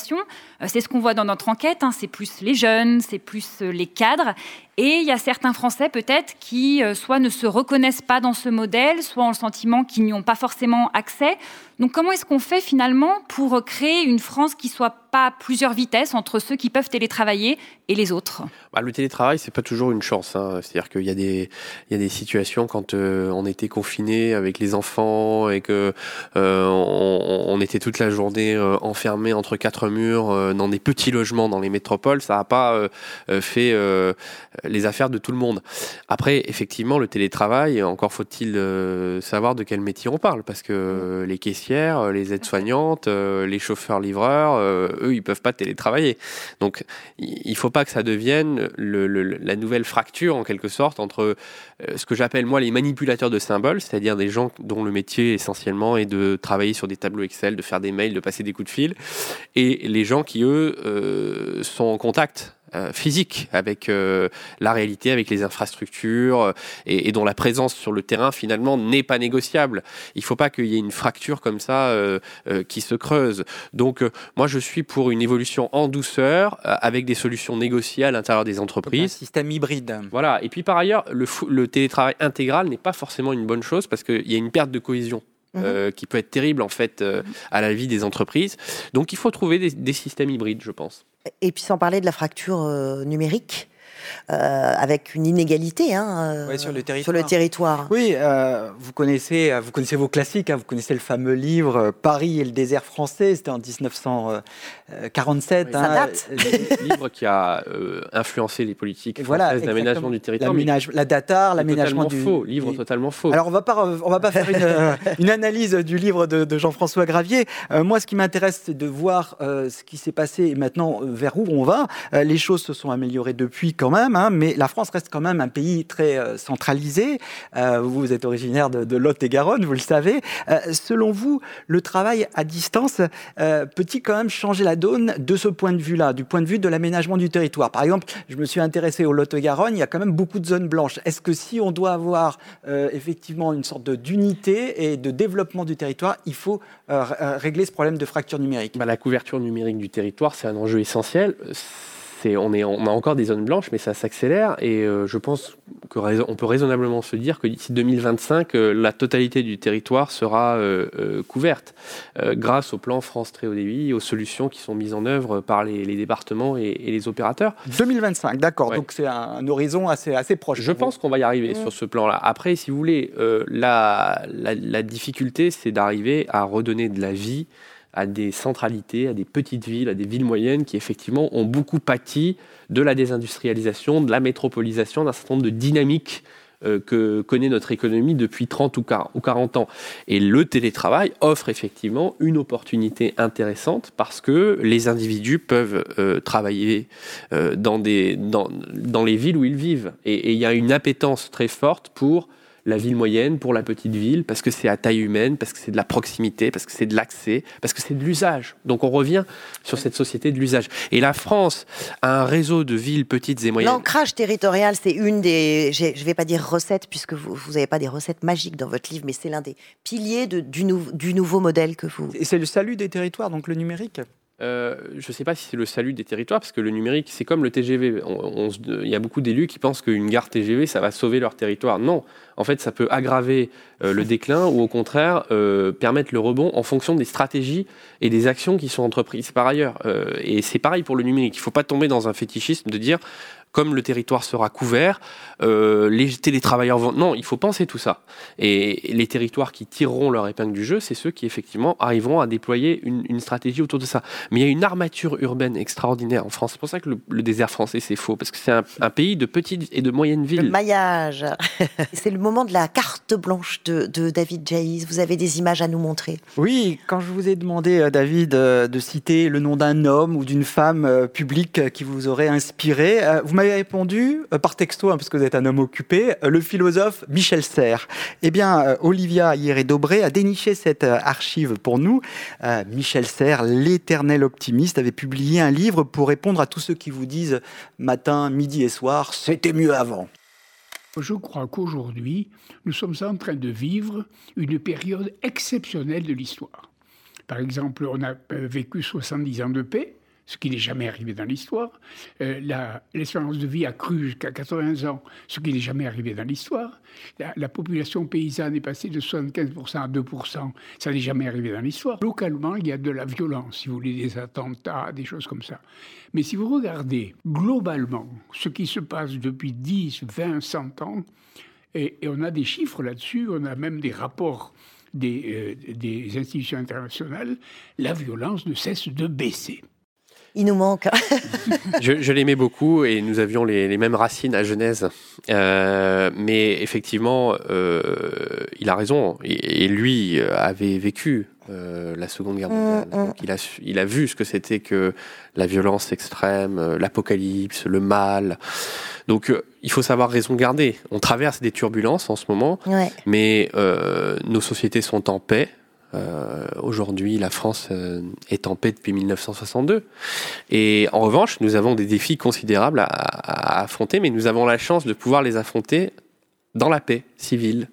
C'est ce qu'on voit dans notre enquête. C'est plus les jeunes, c'est plus les cadres. Et il y a certains Français, peut-être, qui soit ne se reconnaissent pas dans ce modèle, soit ont le sentiment qu'ils n'y ont pas forcément accès. Donc, comment est-ce qu'on fait, finalement, pour créer une France qui ne soit pas à plusieurs vitesses entre ceux qui peuvent télétravailler et les autres ? Le télétravail, ce n'est pas toujours une chance. C'est-à-dire qu'il y a des situations quand on était confinés avec les enfants et qu'on était toute la journée enfermés entre 4 murs dans des petits logements dans les métropoles. Ça n'a pas fait... les affaires de tout le monde. Après, effectivement, le télétravail, encore faut-il savoir de quel métier on parle, parce que les caissières, les aides-soignantes, les chauffeurs-livreurs, eux, ils ne peuvent pas télétravailler. Donc, il ne faut pas que ça devienne la nouvelle fracture, en quelque sorte, entre ce que j'appelle, moi, les manipulateurs de symboles, c'est-à-dire des gens dont le métier, essentiellement, est de travailler sur des tableaux Excel, de faire des mails, de passer des coups de fil, et les gens qui, eux, sont en contact physique, avec la réalité, avec les infrastructures, et dont la présence sur le terrain, finalement, n'est pas négociable. Il ne faut pas qu'il y ait une fracture comme ça qui se creuse. Donc, moi, je suis pour une évolution en douceur, avec des solutions négociées à l'intérieur des entreprises. Donc, un système hybride. Voilà. Et puis, par ailleurs, le télétravail intégral n'est pas forcément une bonne chose, parce qu'il y a une perte de cohésion. Qui peut être terrible en fait à la vie des entreprises. Donc il faut trouver des systèmes hybrides, je pense. Et puis sans parler de la fracture numérique, avec une inégalité sur le territoire. Oui, vous connaissez vos classiques, vous connaissez le fameux livre Paris et le désert français, c'était en 1947. Oui, ça date. Livre qui a influencé les politiques françaises d'aménagement du territoire. La datar, l'aménagement du... livre totalement faux. Alors on va pas faire une analyse du livre de Jean-François Gravier. Moi, ce qui m'intéresse, c'est de voir ce qui s'est passé et maintenant vers où on va. Les choses se sont améliorées depuis quand même, mais la France reste quand même un pays très centralisé. Vous êtes originaire de Lot-et-Garonne, vous le savez. Selon vous, le travail à distance peut-il quand même changer la donne de ce point de vue-là, du point de vue de l'aménagement du territoire? Par exemple, je me suis intéressé au Lot-et-Garonne, il y a quand même beaucoup de zones blanches. Est-ce que si on doit avoir effectivement une sorte d'unité et de développement du territoire, il faut régler ce problème de fracture numérique? La couverture numérique du territoire, c'est un enjeu essentiel. On a encore des zones blanches, mais ça s'accélère. Et je pense qu'on peut raisonnablement se dire que d'ici 2025, la totalité du territoire sera couverte grâce au plan France Très Haut Débit, aux solutions qui sont mises en œuvre par les départements et les opérateurs. 2025, d'accord. Ouais. Donc c'est un horizon assez proche. Je pense qu'on va y arriver sur ce plan-là. Après, si vous voulez, la difficulté, c'est d'arriver à redonner de la vie à des centralités, à des petites villes, à des villes moyennes qui, effectivement, ont beaucoup pâti de la désindustrialisation, de la métropolisation, d'un certain nombre de dynamiques que connaît notre économie depuis 30 ou 40 ans. Et le télétravail offre effectivement une opportunité intéressante parce que les individus peuvent travailler dans les villes où ils vivent. Et il y a une appétence très forte pour la ville moyenne, pour la petite ville, parce que c'est à taille humaine, parce que c'est de la proximité, parce que c'est de l'accès, parce que c'est de l'usage. Donc on revient sur cette société de l'usage. Et la France a un réseau de villes petites et moyennes. L'ancrage territorial, c'est une des... Je ne vais pas dire recettes, puisque vous n'avez pas des recettes magiques dans votre livre, mais c'est l'un des piliers du nouveau modèle que vous... Et c'est le salut des territoires, donc le numérique. Je ne sais pas si c'est le salut des territoires, parce que le numérique, c'est comme le TGV. Il y a beaucoup d'élus qui pensent qu'une gare TGV, ça va sauver leur territoire. Non, en fait, ça peut aggraver le déclin ou au contraire permettre le rebond en fonction des stratégies et des actions qui sont entreprises par ailleurs. Et c'est pareil pour le numérique. Il ne faut pas tomber dans un fétichisme de dire... Comme le territoire sera couvert, les télétravailleurs vont... Non, il faut penser tout ça. Et les territoires qui tireront leur épingle du jeu, c'est ceux qui, effectivement, arriveront à déployer une stratégie autour de ça. Mais il y a une armature urbaine extraordinaire en France. C'est pour ça que le désert français, c'est faux, parce que c'est un pays de petites et de moyennes villes. Le maillage. C'est le moment de la carte blanche de David Djaïz. Vous avez des images à nous montrer. Oui, quand je vous ai demandé, David, de citer le nom d'un homme ou d'une femme publique qui vous aurait inspiré, vous m'avez répondu par texto, parce que vous êtes un homme occupé, le philosophe Michel Serres. Eh bien, Olivia Hieré-Dobré a déniché cette archive pour nous. Michel Serres, l'éternel optimiste, avait publié un livre pour répondre à tous ceux qui vous disent matin, midi et soir, c'était mieux avant. Je crois qu'aujourd'hui, nous sommes en train de vivre une période exceptionnelle de l'histoire. Par exemple, on a vécu 70 ans de paix, ce qui n'est jamais arrivé dans l'histoire. L'espérance de vie a cru jusqu'à 80 ans, ce qui n'est jamais arrivé dans l'histoire. La population paysanne est passée de 75% à 2%, ça n'est jamais arrivé dans l'histoire. Localement, il y a de la violence, si vous voulez, des attentats, des choses comme ça. Mais si vous regardez globalement ce qui se passe depuis 10, 20, 100 ans, et on a des chiffres là-dessus, on a même des rapports des institutions internationales, la violence ne cesse de baisser. Il nous manque. Je l'aimais beaucoup et nous avions les mêmes racines à Genèse. Mais effectivement, il a raison. Et lui avait vécu la Seconde Guerre mondiale. Donc il a vu ce que c'était que la violence extrême, l'apocalypse, le mal. Donc il faut savoir raison garder. On traverse des turbulences en ce moment, mais nos sociétés sont en paix. aujourd'hui, la France est en paix depuis 1962. Et en revanche, nous avons des défis considérables à affronter, mais nous avons la chance de pouvoir les affronter dans la paix civile.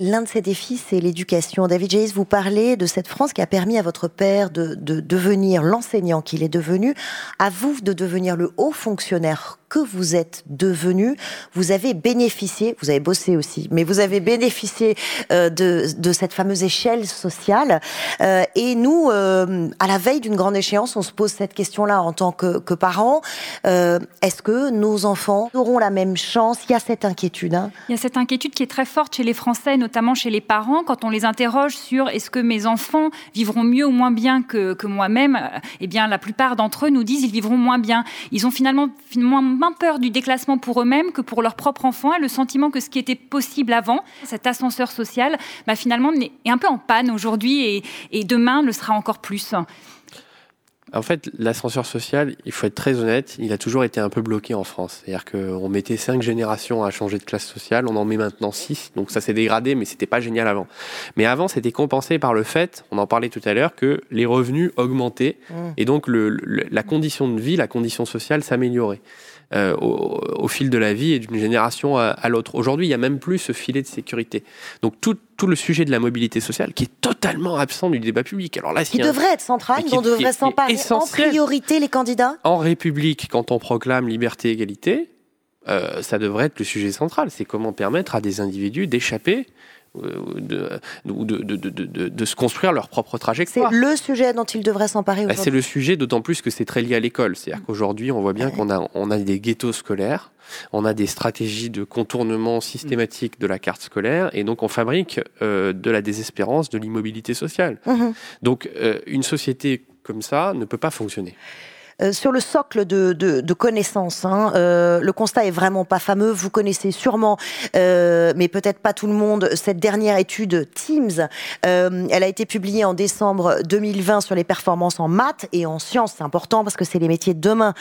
L'un de ces défis, c'est l'éducation. David Djaïz, vous parlez de cette France qui a permis à votre père de devenir l'enseignant qu'il est devenu, à vous de devenir le haut fonctionnaire que vous êtes devenu. Vous avez bénéficié, vous avez bossé aussi, mais vous avez bénéficié de cette fameuse échelle sociale. Et nous, à la veille d'une grande échéance, on se pose cette question-là en tant que parents. Est-ce que nos enfants auront la même chance ? Il y a cette inquiétude. Il y a cette inquiétude qui est très forte chez les Français, notamment chez les parents, quand on les interroge sur est-ce que mes enfants vivront mieux ou moins bien que moi-même, eh bien, la plupart d'entre eux nous disent qu'ils vivront moins bien. Ils ont finalement moins peur du déclassement pour eux-mêmes que pour leur propre enfant, et le sentiment que ce qui était possible avant, cet ascenseur social, finalement est un peu en panne aujourd'hui, et demain le sera encore plus. En fait, l'ascenseur social, il faut être très honnête, il a toujours été un peu bloqué en France. C'est-à-dire qu'on mettait 5 générations à changer de classe sociale, on en met maintenant 6, donc ça s'est dégradé, mais c'était pas génial avant. Mais avant, c'était compensé par le fait, on en parlait tout à l'heure, que les revenus augmentaient, et donc la condition de vie, la condition sociale s'améliorait au fil de la vie et d'une génération à l'autre. Aujourd'hui, il n'y a même plus ce filet de sécurité. Donc tout le sujet de la mobilité sociale qui est totalement absent du débat public. Alors là, qui devrait être central, dont devrait s'emparer en priorité les candidats. En République, quand on proclame liberté, égalité, ça devrait être le sujet central. C'est comment permettre à des individus d'échapper de se construire leur propre trajectoire. C'est le sujet dont ils devraient s'emparer aujourd'hui. C'est le sujet, d'autant plus que c'est très lié à l'école. C'est-à-dire qu'aujourd'hui, on voit bien qu'on a des ghettos scolaires. On a des stratégies de contournement systématique de la carte scolaire, et donc on fabrique de la désespérance, de l'immobilité sociale. Donc une société comme ça ne peut pas fonctionner. Sur le socle de connaissances, le constat est vraiment pas fameux. Vous connaissez sûrement, mais peut-être pas tout le monde, cette dernière étude Teams. Elle a été publiée en décembre 2020 sur les performances en maths et en sciences. C'est important parce que c'est les métiers de demain.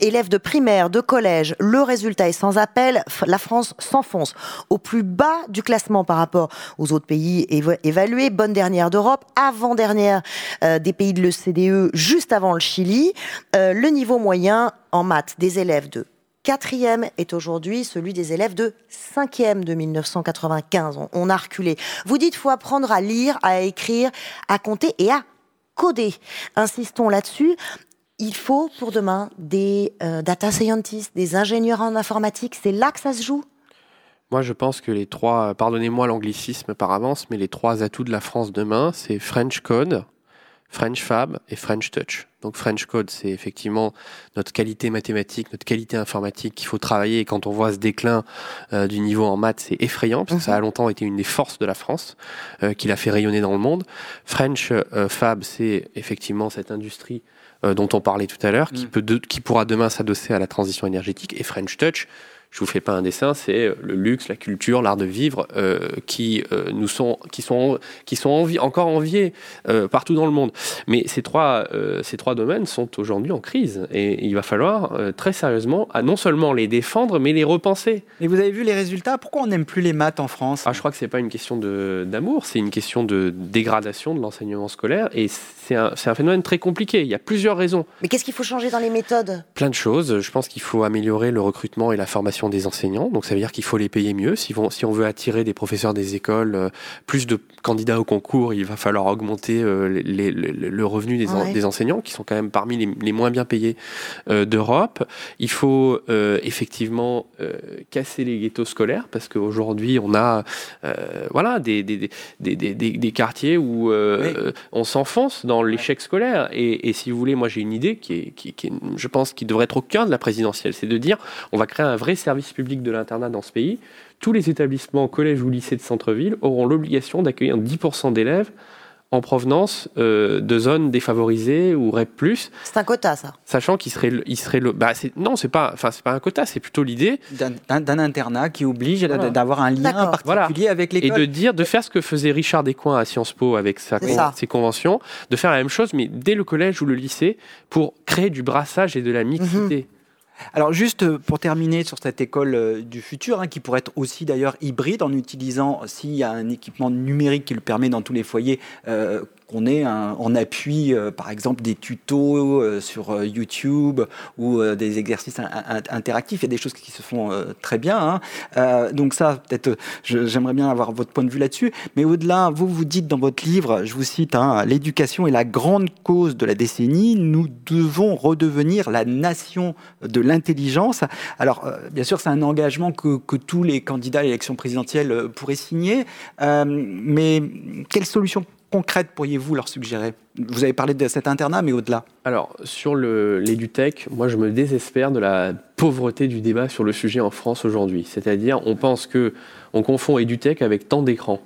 Élèves de primaire, de collège, le résultat est sans appel. La France s'enfonce au plus bas du classement par rapport aux autres pays évalués. Bonne dernière d'Europe, avant-dernière des pays de l'OCDE, juste avant le Chili. Le niveau moyen en maths des élèves de 4e est aujourd'hui celui des élèves de 5e de 1995. On a reculé. Vous dites qu'il faut apprendre à lire, à écrire, à compter et à coder. Insistons là-dessus. Il faut pour demain des data scientists, des ingénieurs en informatique. C'est là que ça se joue. Moi, je pense que les trois, pardonnez-moi l'anglicisme par avance, mais les trois atouts de la France demain, c'est French Code, French Fab et French Touch. Donc French Code, c'est effectivement notre qualité mathématique, notre qualité informatique qu'il faut travailler. Et quand on voit ce déclin du niveau en maths, c'est effrayant, parce que ça a longtemps été une des forces de la France, qui l'a fait rayonner dans le monde. French Fab, c'est effectivement cette industrie dont on parlait tout à l'heure, qui pourra demain s'adosser à la transition énergétique. Et French Touch, je vous fais pas un dessin, c'est le luxe, la culture, l'art de vivre qui sont encore enviés partout dans le monde. Mais ces trois domaines sont aujourd'hui en crise, et il va falloir très sérieusement non seulement les défendre, mais les repenser. Et vous avez vu les résultats ? Pourquoi on n'aime plus les maths en France ? Je crois que c'est pas une question d'amour, c'est une question de dégradation de l'enseignement scolaire, et c'est un phénomène très compliqué. Il y a plusieurs raisons. Mais qu'est-ce qu'il faut changer dans les méthodes ? Plein de choses. Je pense qu'il faut améliorer le recrutement et la formation des enseignants, donc ça veut dire qu'il faut les payer mieux. Si on veut attirer des professeurs des écoles, plus de candidats au concours, il va falloir augmenter le revenu des enseignants, qui sont quand même parmi les moins bien payés d'Europe. Il faut effectivement casser les ghettos scolaires, parce qu'aujourd'hui on a des quartiers où on s'enfonce dans l'échec scolaire, et si vous voulez, moi j'ai une idée qui est, je pense, qui devrait être au cœur de la présidentielle, c'est de dire on va créer un vrai service public de l'internat dans ce pays. Tous les établissements, collèges ou lycées de centre-ville auront l'obligation d'accueillir 10% d'élèves en provenance de zones défavorisées ou REP+. C'est un quota, ça. Sachant qu'il serait le... non, c'est pas un quota, c'est plutôt l'idée... D'un internat qui oblige d'avoir un lien particulier avec l'école. Et de faire ce que faisait Richard Descoings à Sciences Po avec ses conventions, de faire la même chose, mais dès le collège ou le lycée, pour créer du brassage et de la mixité. Alors juste pour terminer sur cette école du futur, qui pourrait être aussi d'ailleurs hybride, en utilisant, s'il y a un équipement numérique qui le permet dans tous les foyers, qu'on ait en appui, par exemple, des tutos sur YouTube ou des exercices interactifs. Il y a des choses qui se font très bien. Donc ça, peut-être, j'aimerais bien avoir votre point de vue là-dessus. Mais au-delà, vous dites dans votre livre, je vous cite, l'éducation est la grande cause de la décennie. Nous devons redevenir la nation de l'intelligence. Alors, bien sûr, c'est un engagement que tous les candidats à l'élection présidentielle pourraient signer. Mais quelles solutions concrètes pourriez-vous leur suggérer ? Vous avez parlé de cet internat, mais au-delà. Alors, sur l'EduTech, moi, je me désespère de la pauvreté du débat sur le sujet en France aujourd'hui. C'est-à-dire, on pense qu'on confond EduTech avec tant d'écrans.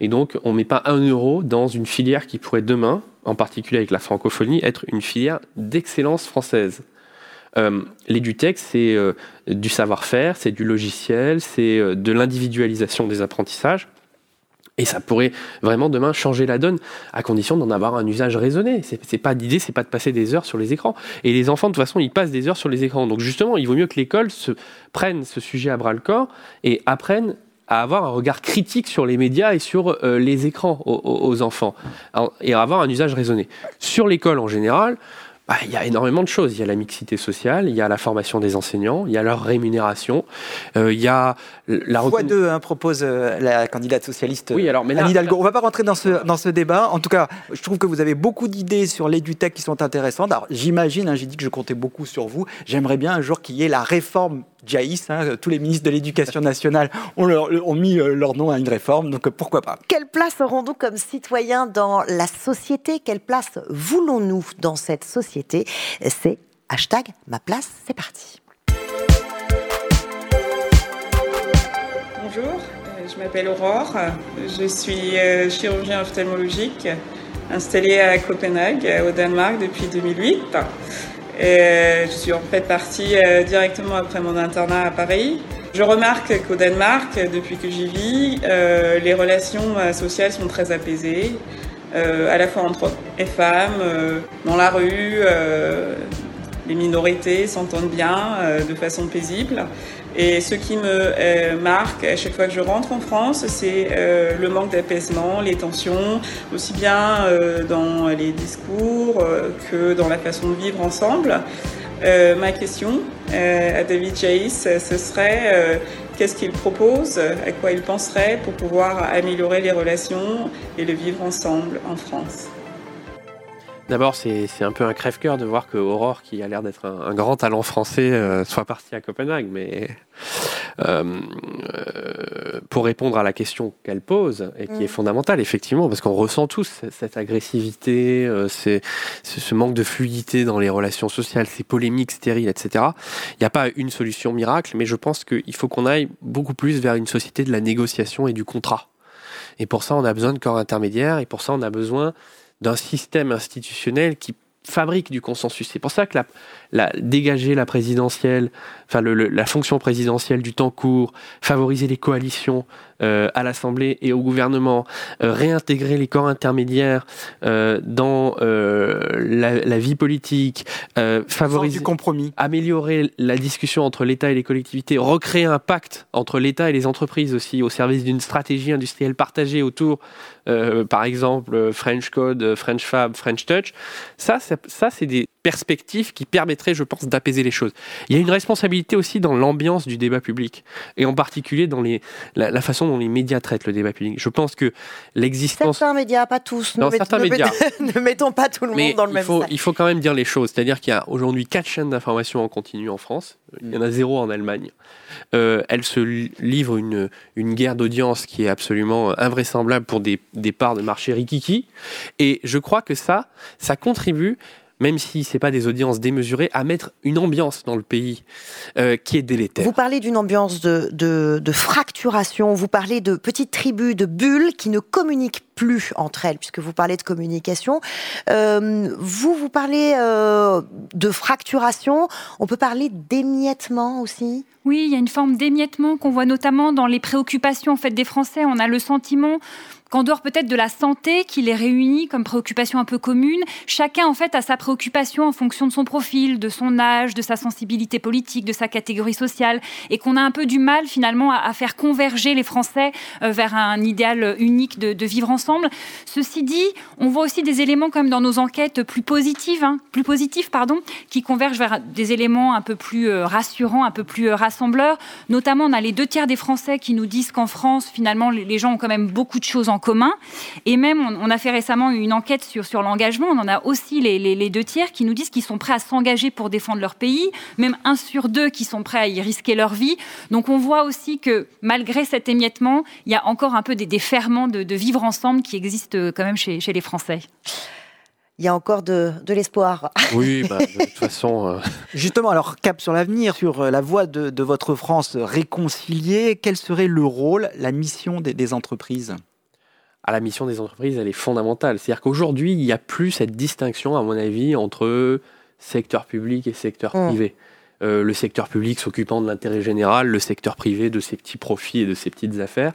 Et donc, on ne met pas 1 € dans une filière qui pourrait demain, en particulier avec la francophonie, être une filière d'excellence française. L'EduTech, c'est du savoir-faire, c'est du logiciel, c'est de l'individualisation des apprentissages. Et ça pourrait vraiment demain changer la donne, à condition d'en avoir un usage raisonné. C'est pas l'idée, c'est pas de passer des heures sur les écrans. Et les enfants, de toute façon, ils passent des heures sur les écrans. Donc justement, il vaut mieux que l'école se prenne ce sujet à bras-le-corps et apprenne à avoir un regard critique sur les médias et sur les écrans aux enfants, et à avoir un usage raisonné. Sur l'école en général, il y a énormément de choses. Il y a la mixité sociale, il y a la formation des enseignants, il y a leur rémunération, il y a la x2 propose la candidate socialiste Anne Hidalgo. On ne va pas rentrer dans ce débat. En tout cas, je trouve que vous avez beaucoup d'idées sur l'EduTech qui sont intéressantes. Alors, j'imagine, j'ai dit que je comptais beaucoup sur vous. J'aimerais bien un jour qu'il y ait la réforme Djaïz, tous les ministres de l'Éducation nationale ont mis leur nom à une réforme, donc pourquoi pas. Quelle place aurons-nous comme citoyens dans la société ? Quelle place voulons-nous dans cette société ? C'est #maplace, c'est parti. Bonjour, je m'appelle Aurore, je suis chirurgien ophtalmologique installée à Copenhague, au Danemark, depuis 2008. Et je suis en fait partie directement après mon internat à Paris. Je remarque qu'au Danemark, depuis que j'y vis, les relations sociales sont très apaisées, à la fois entre hommes et femmes, dans la rue, les minorités s'entendent bien de façon paisible. Et ce qui me marque à chaque fois que je rentre en France, c'est le manque d'apaisement, les tensions, aussi bien dans les discours que dans la façon de vivre ensemble. Ma question à David Djaïz, ce serait qu'est-ce qu'il propose, à quoi il penserait pour pouvoir améliorer les relations et le vivre ensemble en France ? D'abord, c'est un peu un crève-cœur de voir que Aurore, qui a l'air d'être un grand talent français, soit partie à Copenhague. Mais pour répondre à la question qu'elle pose, et qui est fondamentale, effectivement, parce qu'on ressent tous cette agressivité, ce manque de fluidité dans les relations sociales, ces polémiques stériles, etc. Il n'y a pas une solution miracle, mais je pense qu'il faut qu'on aille beaucoup plus vers une société de la négociation et du contrat. Et pour ça, on a besoin de corps intermédiaires, et pour ça, on a besoin d'un système institutionnel qui fabrique du consensus. C'est pour ça que dégager la présidentielle, enfin la fonction présidentielle du temps court, favoriser les coalitions à l'Assemblée et au gouvernement, réintégrer les corps intermédiaires dans la vie politique, favoriser du compromis, améliorer la discussion entre l'État et les collectivités, recréer un pacte entre l'État et les entreprises aussi au service d'une stratégie industrielle partagée autour, par exemple French Code, French Fab, French Touch. Ça, c'est des perspectives qui permettraient, je pense, d'apaiser les choses. Il y a une responsabilité aussi dans l'ambiance du débat public, et en particulier dans la façon dont les médias traitent le débat public. Je pense que l'existence... Certains médias, pas tous. Ne mettons pas tout le monde dans le même sac. Il faut quand même dire les choses. C'est-à-dire qu'il y a aujourd'hui 4 chaînes d'information en continu en France. Il y en a 0 en Allemagne. Elles se livrent une guerre d'audience qui est absolument invraisemblable pour des parts de marché rikiki. Et je crois que ça contribue, même si ce n'est pas des audiences démesurées, à mettre une ambiance dans le pays qui est délétère. Vous parlez d'une ambiance de fracturation, vous parlez de petites tribus, de bulles qui ne communiquent plus entre elles, puisque vous parlez de communication. Vous parlez de fracturation, on peut parler d'émiettement aussi ? Oui, il y a une forme d'émiettement qu'on voit notamment dans les préoccupations en fait, des Français. On a le sentiment... qu'en dehors peut-être de la santé qui les réunit comme préoccupation un peu commune, chacun en fait a sa préoccupation en fonction de son profil, de son âge, de sa sensibilité politique, de sa catégorie sociale, et qu'on a un peu du mal finalement à faire converger les Français vers un idéal unique de vivre ensemble. Ceci dit, on voit aussi des éléments quand même dans nos enquêtes plus positifs, qui convergent vers des éléments un peu plus rassurants, un peu plus rassembleurs. Notamment, on a les 2/3 des Français qui nous disent qu'en France, finalement, les gens ont quand même beaucoup de choses en commun. Et même, on a fait récemment une enquête sur l'engagement. On en a aussi les 2/3 qui nous disent qu'ils sont prêts à s'engager pour défendre leur pays. Même 1/2 qui sont prêts à y risquer leur vie. Donc, on voit aussi que, malgré cet émiettement, il y a encore un peu des ferments de vivre ensemble qui existent quand même chez les Français. Il y a encore de l'espoir. Oui, de toute façon... Justement, alors, cap sur l'avenir, sur la voie de votre France réconciliée, quel serait le rôle, la mission des entreprises ? La mission des entreprises, elle est fondamentale. C'est-à-dire qu'aujourd'hui, il n'y a plus cette distinction, à mon avis, entre secteur public et secteur privé. Le secteur public s'occupant de l'intérêt général, le secteur privé de ses petits profits et de ses petites affaires.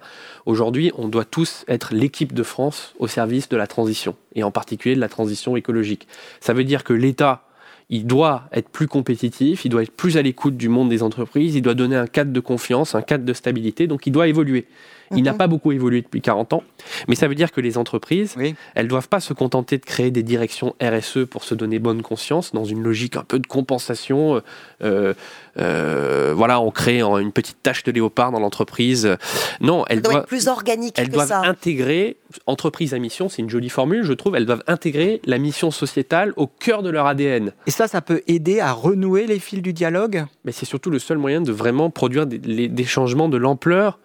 Aujourd'hui, on doit tous être l'équipe de France au service de la transition, et en particulier de la transition écologique. Ça veut dire que l'État, il doit être plus compétitif, il doit être plus à l'écoute du monde des entreprises, il doit donner un cadre de confiance, un cadre de stabilité, donc il doit évoluer. Il n'a pas beaucoup évolué depuis 40 ans, mais ça veut dire que les entreprises, elles ne doivent pas se contenter de créer des directions RSE pour se donner bonne conscience, dans une logique un peu de compensation. On crée une petite tache de léopard dans l'entreprise. Non, elles doivent être plus organiques que ça. Elles doivent intégrer, entreprise à mission, c'est une jolie formule, je trouve, elles doivent intégrer la mission sociétale au cœur de leur ADN. Et ça peut aider à renouer les fils du dialogue ? Mais c'est surtout le seul moyen de vraiment produire des changements de l'ampleur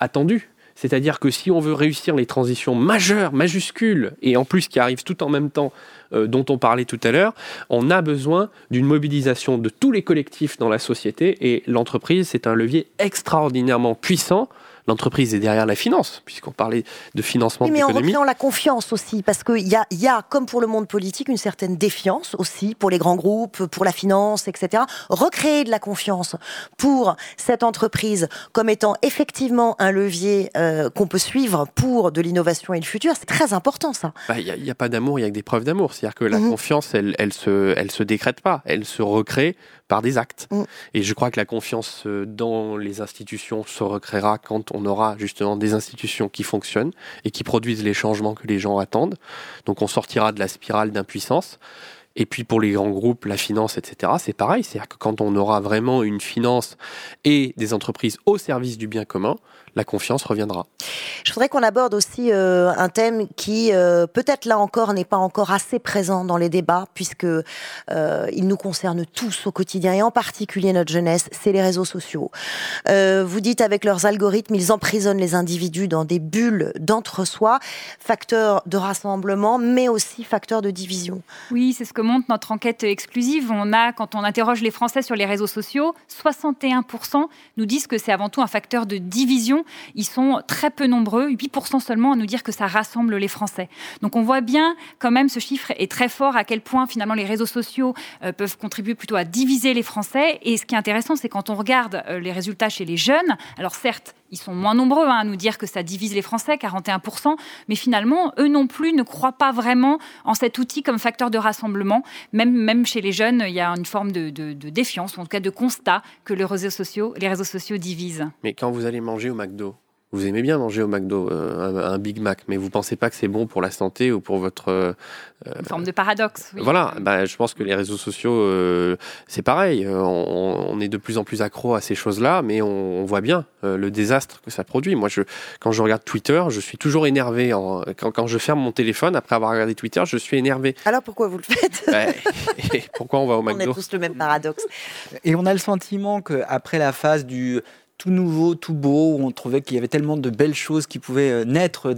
attendu. C'est-à-dire que si on veut réussir les transitions majeures, majuscules, et en plus qui arrivent tout en même temps, dont on parlait tout à l'heure, on a besoin d'une mobilisation de tous les collectifs dans la société, et l'entreprise, c'est un levier extraordinairement puissant. L'entreprise est derrière la finance, puisqu'on parlait de financement de l'économie. Mais en recréant la confiance aussi, parce qu'il y a, comme pour le monde politique, une certaine défiance aussi pour les grands groupes, pour la finance, etc. Recréer de la confiance pour cette entreprise comme étant effectivement un levier qu'on peut suivre pour de l'innovation et le futur, c'est très important ça. Il n'y a pas d'amour, il n'y a que des preuves d'amour. C'est-à-dire que la confiance, elle se décrète pas, elle se recrée par des actes. Et je crois que la confiance dans les institutions se recréera quand on aura justement des institutions qui fonctionnent et qui produisent les changements que les gens attendent. Donc on sortira de la spirale d'impuissance. Et puis pour les grands groupes, la finance, etc., c'est pareil. C'est-à-dire que quand on aura vraiment une finance et des entreprises au service du bien commun, la confiance reviendra. Je voudrais qu'on aborde aussi un thème qui, peut-être là encore, n'est pas encore assez présent dans les débats, puisqu'il nous concerne tous au quotidien, et en particulier notre jeunesse, c'est les réseaux sociaux. Vous dites, avec leurs algorithmes, ils emprisonnent les individus dans des bulles d'entre-soi, facteur de rassemblement, mais aussi facteur de division. Oui, c'est ce que montre notre enquête exclusive. Quand on interroge les Français sur les réseaux sociaux, 61% nous disent que c'est avant tout un facteur de division. Ils sont très peu nombreux, 8% seulement, à nous dire que ça rassemble les Français. Donc on voit bien, quand même, ce chiffre est très fort, à quel point finalement les réseaux sociaux peuvent contribuer plutôt à diviser les Français. Et ce qui est intéressant, c'est quand on regarde les résultats chez les jeunes, alors certes, ils sont moins nombreux à nous dire que ça divise les Français, 41%, mais finalement, eux non plus ne croient pas vraiment en cet outil comme facteur de rassemblement. Même chez les jeunes, il y a une forme de défiance, ou en tout cas de constat que les réseaux sociaux divisent. Mais quand vous allez manger au McDo, vous aimez bien manger au McDo un Big Mac, mais vous ne pensez pas que c'est bon pour la santé ou pour votre... Une forme de paradoxe. Oui. Voilà, je pense que les réseaux sociaux, c'est pareil. On est de plus en plus accro à ces choses-là, mais on voit bien le désastre que ça produit. Moi, quand je regarde Twitter, je suis toujours énervé. Quand je ferme mon téléphone, après avoir regardé Twitter, je suis énervé. Alors pourquoi vous le faites ? Et pourquoi on va au McDo ? On a tous le même paradoxe. Et on a le sentiment qu'après la phase du... tout nouveau, tout beau, où on trouvait qu'il y avait tellement de belles choses qui pouvaient naître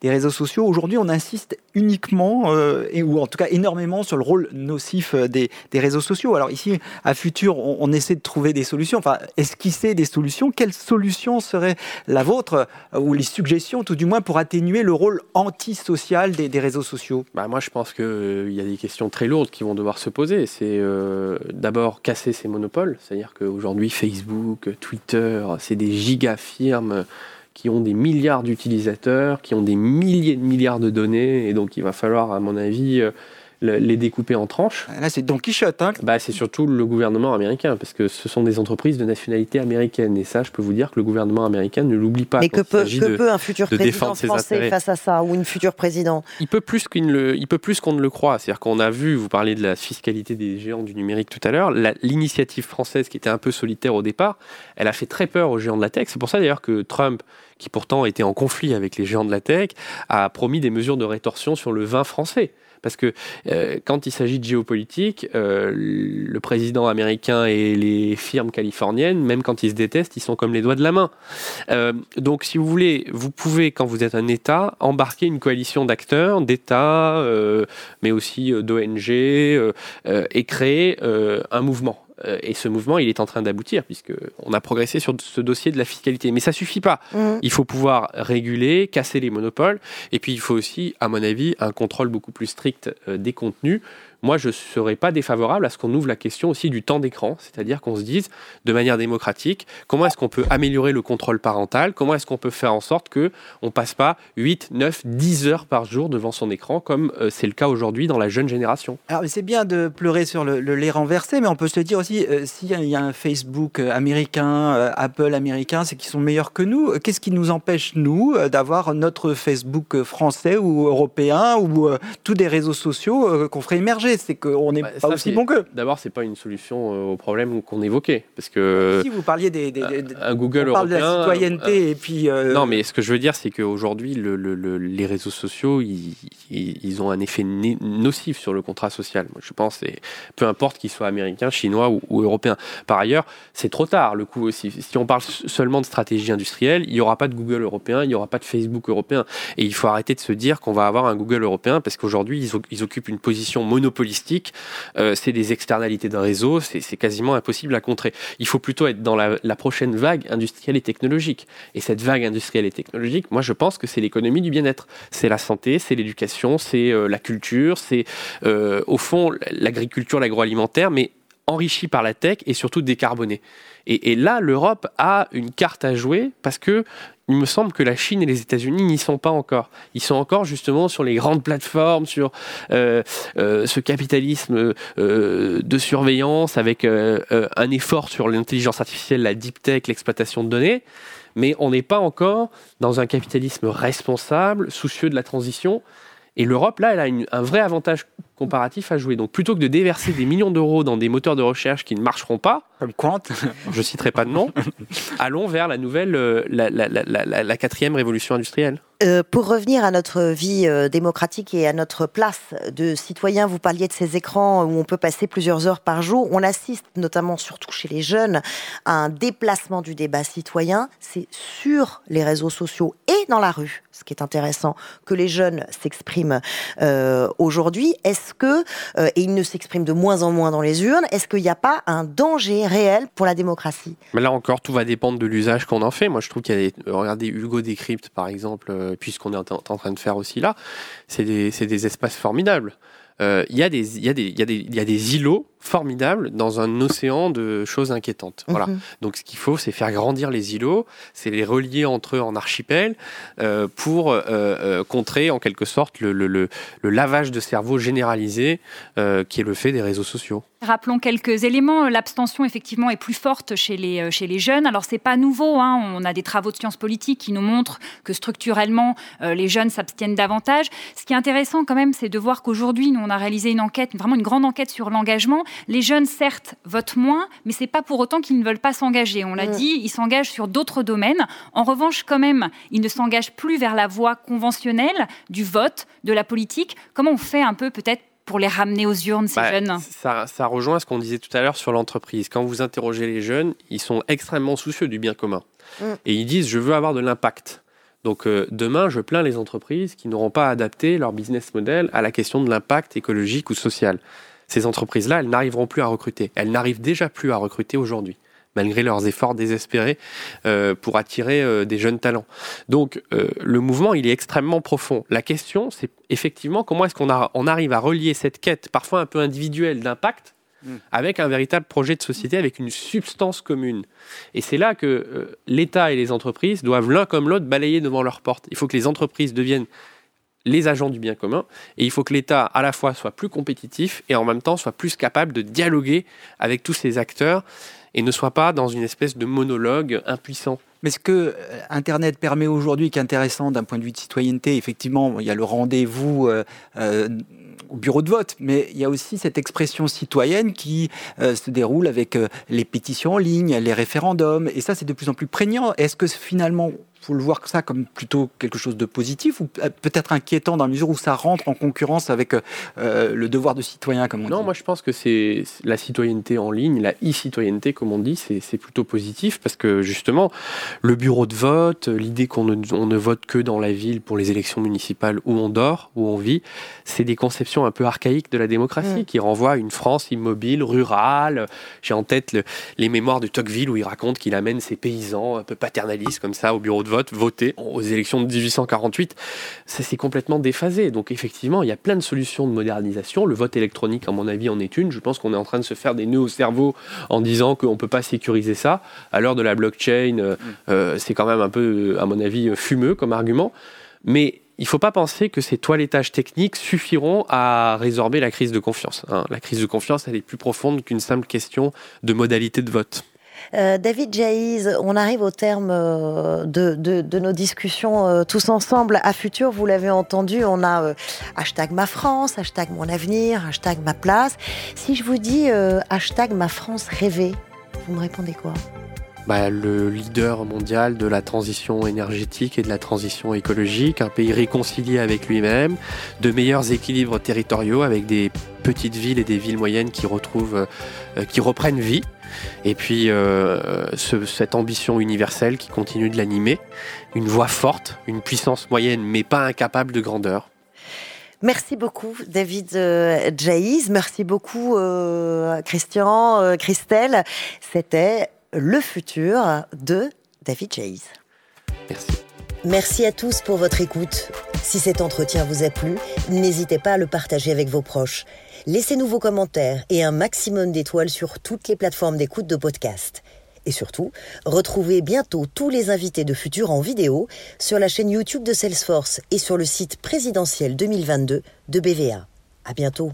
des réseaux sociaux. Aujourd'hui, on insiste uniquement, ou en tout cas énormément, sur le rôle nocif des réseaux sociaux. Alors ici, à Futur, on essaie de trouver des solutions, esquisser des solutions. Quelles solutions seraient la vôtre, ou les suggestions tout du moins, pour atténuer le rôle antisocial des réseaux sociaux ? Moi, je pense qu'il y a des questions très lourdes qui vont devoir se poser. C'est d'abord casser ces monopoles, c'est-à-dire qu'aujourd'hui, Facebook, Twitter, c'est des giga-firmes qui ont des milliards d'utilisateurs, qui ont des milliers de milliards de données, et donc il va falloir, à mon avis, les découper en tranches. Là, c'est Don Quichotte. Hein. Bah, c'est surtout le gouvernement américain, parce que ce sont des entreprises de nationalité américaine, et ça, je peux vous dire que le gouvernement américain ne l'oublie pas. Mais que peut un futur président français face à ça, ou une future présidente ? Il peut plus qu'on ne le croit. C'est-à-dire qu'on a vu, vous parlez de la fiscalité des géants du numérique tout à l'heure, l'initiative française, qui était un peu solitaire au départ, elle a fait très peur aux géants de la tech. C'est pour ça d'ailleurs que Trump, qui pourtant était en conflit avec les géants de la tech, a promis des mesures de rétorsion sur le vin français. Parce que quand il s'agit de géopolitique, le président américain et les firmes californiennes, même quand ils se détestent, ils sont comme les doigts de la main. Donc, si vous voulez, vous pouvez, quand vous êtes un État, embarquer une coalition d'acteurs, d'États, mais aussi d'ONG, et créer un mouvement. Et ce mouvement, il est en train d'aboutir, puisqu'on a progressé sur ce dossier de la fiscalité. Mais ça ne suffit pas. Il faut pouvoir réguler, casser les monopoles. Et puis, il faut aussi, à mon avis, un contrôle beaucoup plus strict des contenus. Moi, je ne serais pas défavorable à ce qu'on ouvre la question aussi du temps d'écran, c'est-à-dire qu'on se dise, de manière démocratique, comment est-ce qu'on peut améliorer le contrôle parental, comment est-ce qu'on peut faire en sorte qu'on ne passe pas 8, 9, 10 heures par jour devant son écran, comme c'est le cas aujourd'hui dans la jeune génération. Alors, c'est bien de pleurer sur le lait renversé, mais on peut se dire aussi, s'il y a un Facebook américain, Apple américain, c'est qu'ils sont meilleurs que nous. Qu'est-ce qui nous empêche, nous, d'avoir notre Facebook français ou européen ou tous des réseaux sociaux qu'on ferait émerger? C'est qu'on n'est pas aussi bon qu'eux. D'abord, ce n'est pas une solution au problème qu'on évoquait. Parce que, si vous parliez un Google européen... On parle de la citoyenneté et puis... Non, mais ce que je veux dire, c'est qu'aujourd'hui, les réseaux sociaux, ils ont un effet nocif sur le contrat social. Moi, je pense, et peu importe qu'ils soient américains, chinois ou européens. Par ailleurs, c'est trop tard, le coup aussi. Si on parle seulement de stratégie industrielle, il n'y aura pas de Google européen, il n'y aura pas de Facebook européen. Et il faut arrêter de se dire qu'on va avoir un Google européen, parce qu'aujourd'hui, ils occupent une position monopolistique, c'est des externalités d'un réseau, c'est quasiment impossible à contrer. Il faut plutôt être dans la prochaine vague industrielle et technologique. Et cette vague industrielle et technologique, moi je pense que c'est l'économie du bien-être. C'est la santé, c'est l'éducation, c'est la culture, c'est au fond l'agriculture, l'agroalimentaire, mais enrichie par la tech et surtout décarbonée. Et là, l'Europe a une carte à jouer parce que il me semble que la Chine et les États-Unis n'y sont pas encore. Ils sont encore justement sur les grandes plateformes, sur ce capitalisme de surveillance avec un effort sur l'intelligence artificielle, la deep tech, l'exploitation de données. Mais on n'est pas encore dans un capitalisme responsable, soucieux de la transition. Et l'Europe, là, elle a un vrai avantage comparatif à jouer. Donc, plutôt que de déverser des millions d'euros dans des moteurs de recherche qui ne marcheront pas, comme Qwant, je ne citerai pas de nom, allons vers la quatrième révolution industrielle. Pour revenir à notre vie démocratique et à notre place de citoyen, vous parliez de ces écrans où on peut passer plusieurs heures par jour. On assiste, notamment surtout chez les jeunes, à un déplacement du débat citoyen. C'est sur les réseaux sociaux et dans la rue, ce qui est intéressant, que les jeunes s'expriment aujourd'hui. Est-ce que, et ils ne s'expriment de moins en moins dans les urnes, est-ce qu'il n'y a pas un danger réel pour la démocratie ? Mais là encore, tout va dépendre de l'usage qu'on en fait. Moi, je trouve qu'il y a regardez Hugo Décrypte, par exemple, puisqu'on est en train de faire aussi là, c'est des espaces formidables. Il y a des îlots formidables dans un océan de choses inquiétantes. Voilà. Donc ce qu'il faut, c'est faire grandir les îlots, c'est les relier entre eux en archipel pour contrer en quelque sorte le lavage de cerveau généralisé qui est le fait des réseaux sociaux. Rappelons quelques éléments. L'abstention, effectivement, est plus forte chez les jeunes. Alors, c'est pas nouveau, hein. On a des travaux de sciences politiques qui nous montrent que structurellement, les jeunes s'abstiennent davantage. Ce qui est intéressant, quand même, c'est de voir qu'aujourd'hui, nous, on a réalisé une enquête, vraiment une grande enquête sur l'engagement. Les jeunes, certes, votent moins, mais c'est pas pour autant qu'ils ne veulent pas s'engager. On l'a dit, ils s'engagent sur d'autres domaines. En revanche, quand même, ils ne s'engagent plus vers la voie conventionnelle du vote, de la politique. Comment on fait un peu, peut-être, pour les ramener aux urnes, ces jeunes? Ça rejoint ce qu'on disait tout à l'heure sur l'entreprise. Quand vous interrogez les jeunes, ils sont extrêmement soucieux du bien commun. Et ils disent « je veux avoir de l'impact ». Donc demain, je plains les entreprises qui n'auront pas adapté leur business model à la question de l'impact écologique ou social. Ces entreprises-là, elles n'arriveront plus à recruter. Elles n'arrivent déjà plus à recruter aujourd'hui, malgré leurs efforts désespérés pour attirer des jeunes talents. Donc, le mouvement, il est extrêmement profond. La question, c'est effectivement comment est-ce qu'on arrive à relier cette quête, parfois un peu individuelle, d'impact avec un véritable projet de société, avec une substance commune. Et c'est là que l'État et les entreprises doivent l'un comme l'autre balayer devant leur porte. Il faut que les entreprises deviennent les agents du bien commun, et il faut que l'État à la fois soit plus compétitif et en même temps soit plus capable de dialoguer avec tous ces acteurs et ne soit pas dans une espèce de monologue impuissant. Mais ce que Internet permet aujourd'hui, qui est intéressant d'un point de vue de citoyenneté, effectivement, il y a le rendez-vous au bureau de vote, mais il y a aussi cette expression citoyenne qui se déroule avec les pétitions en ligne, les référendums, et ça, c'est de plus en plus prégnant. Est-ce que finalement, il faut le voir ça comme plutôt quelque chose de positif ou peut-être inquiétant dans la mesure où ça rentre en concurrence avec le devoir de citoyen, comme on dit ? Non, moi, je pense que c'est la citoyenneté en ligne, la e-citoyenneté, comme on dit, c'est plutôt positif parce que, justement, le bureau de vote, l'idée qu'on ne vote que dans la ville pour les élections municipales où on dort, où on vit, c'est des conceptions un peu archaïques de la démocratie qui renvoient à une France immobile, rurale. J'ai en tête les mémoires de Tocqueville où il raconte qu'il amène ses paysans un peu paternalistes comme ça au bureau de vote, voter aux élections de 1848. Ça s'est complètement déphasé. Donc effectivement, il y a plein de solutions de modernisation. Le vote électronique, à mon avis, en est une. Je pense qu'on est en train de se faire des nœuds au cerveau en disant qu'on ne peut pas sécuriser ça. À l'heure de la blockchain, c'est quand même un peu, à mon avis, fumeux comme argument. Mais il ne faut pas penser que ces toilettages techniques suffiront à résorber la crise de confiance. La crise de confiance, elle est plus profonde qu'une simple question de modalité de vote. David Djaïz, on arrive au terme de nos discussions tous ensemble à Futur, vous l'avez entendu, on a hashtag ma France, hashtag mon avenir, hashtag ma place. Si je vous dis hashtag ma France rêvée, vous me répondez quoi ? Le leader mondial de la transition énergétique et de la transition écologique, un pays réconcilié avec lui-même, de meilleurs équilibres territoriaux avec des petites villes et des villes moyennes qui reprennent vie, et puis cette ambition universelle qui continue de l'animer, une voix forte, une puissance moyenne mais pas incapable de grandeur. Merci beaucoup David Djaïz, merci beaucoup Christian, Christelle, c'était Le futur de David Djaïz. Merci. Merci à tous pour votre écoute. Si cet entretien vous a plu, n'hésitez pas à le partager avec vos proches. Laissez-nous vos commentaires et un maximum d'étoiles sur toutes les plateformes d'écoute de podcasts. Et surtout, retrouvez bientôt tous les invités de Futur en vidéo sur la chaîne YouTube de Salesforce et sur le site présidentiel 2022 de BVA. À bientôt.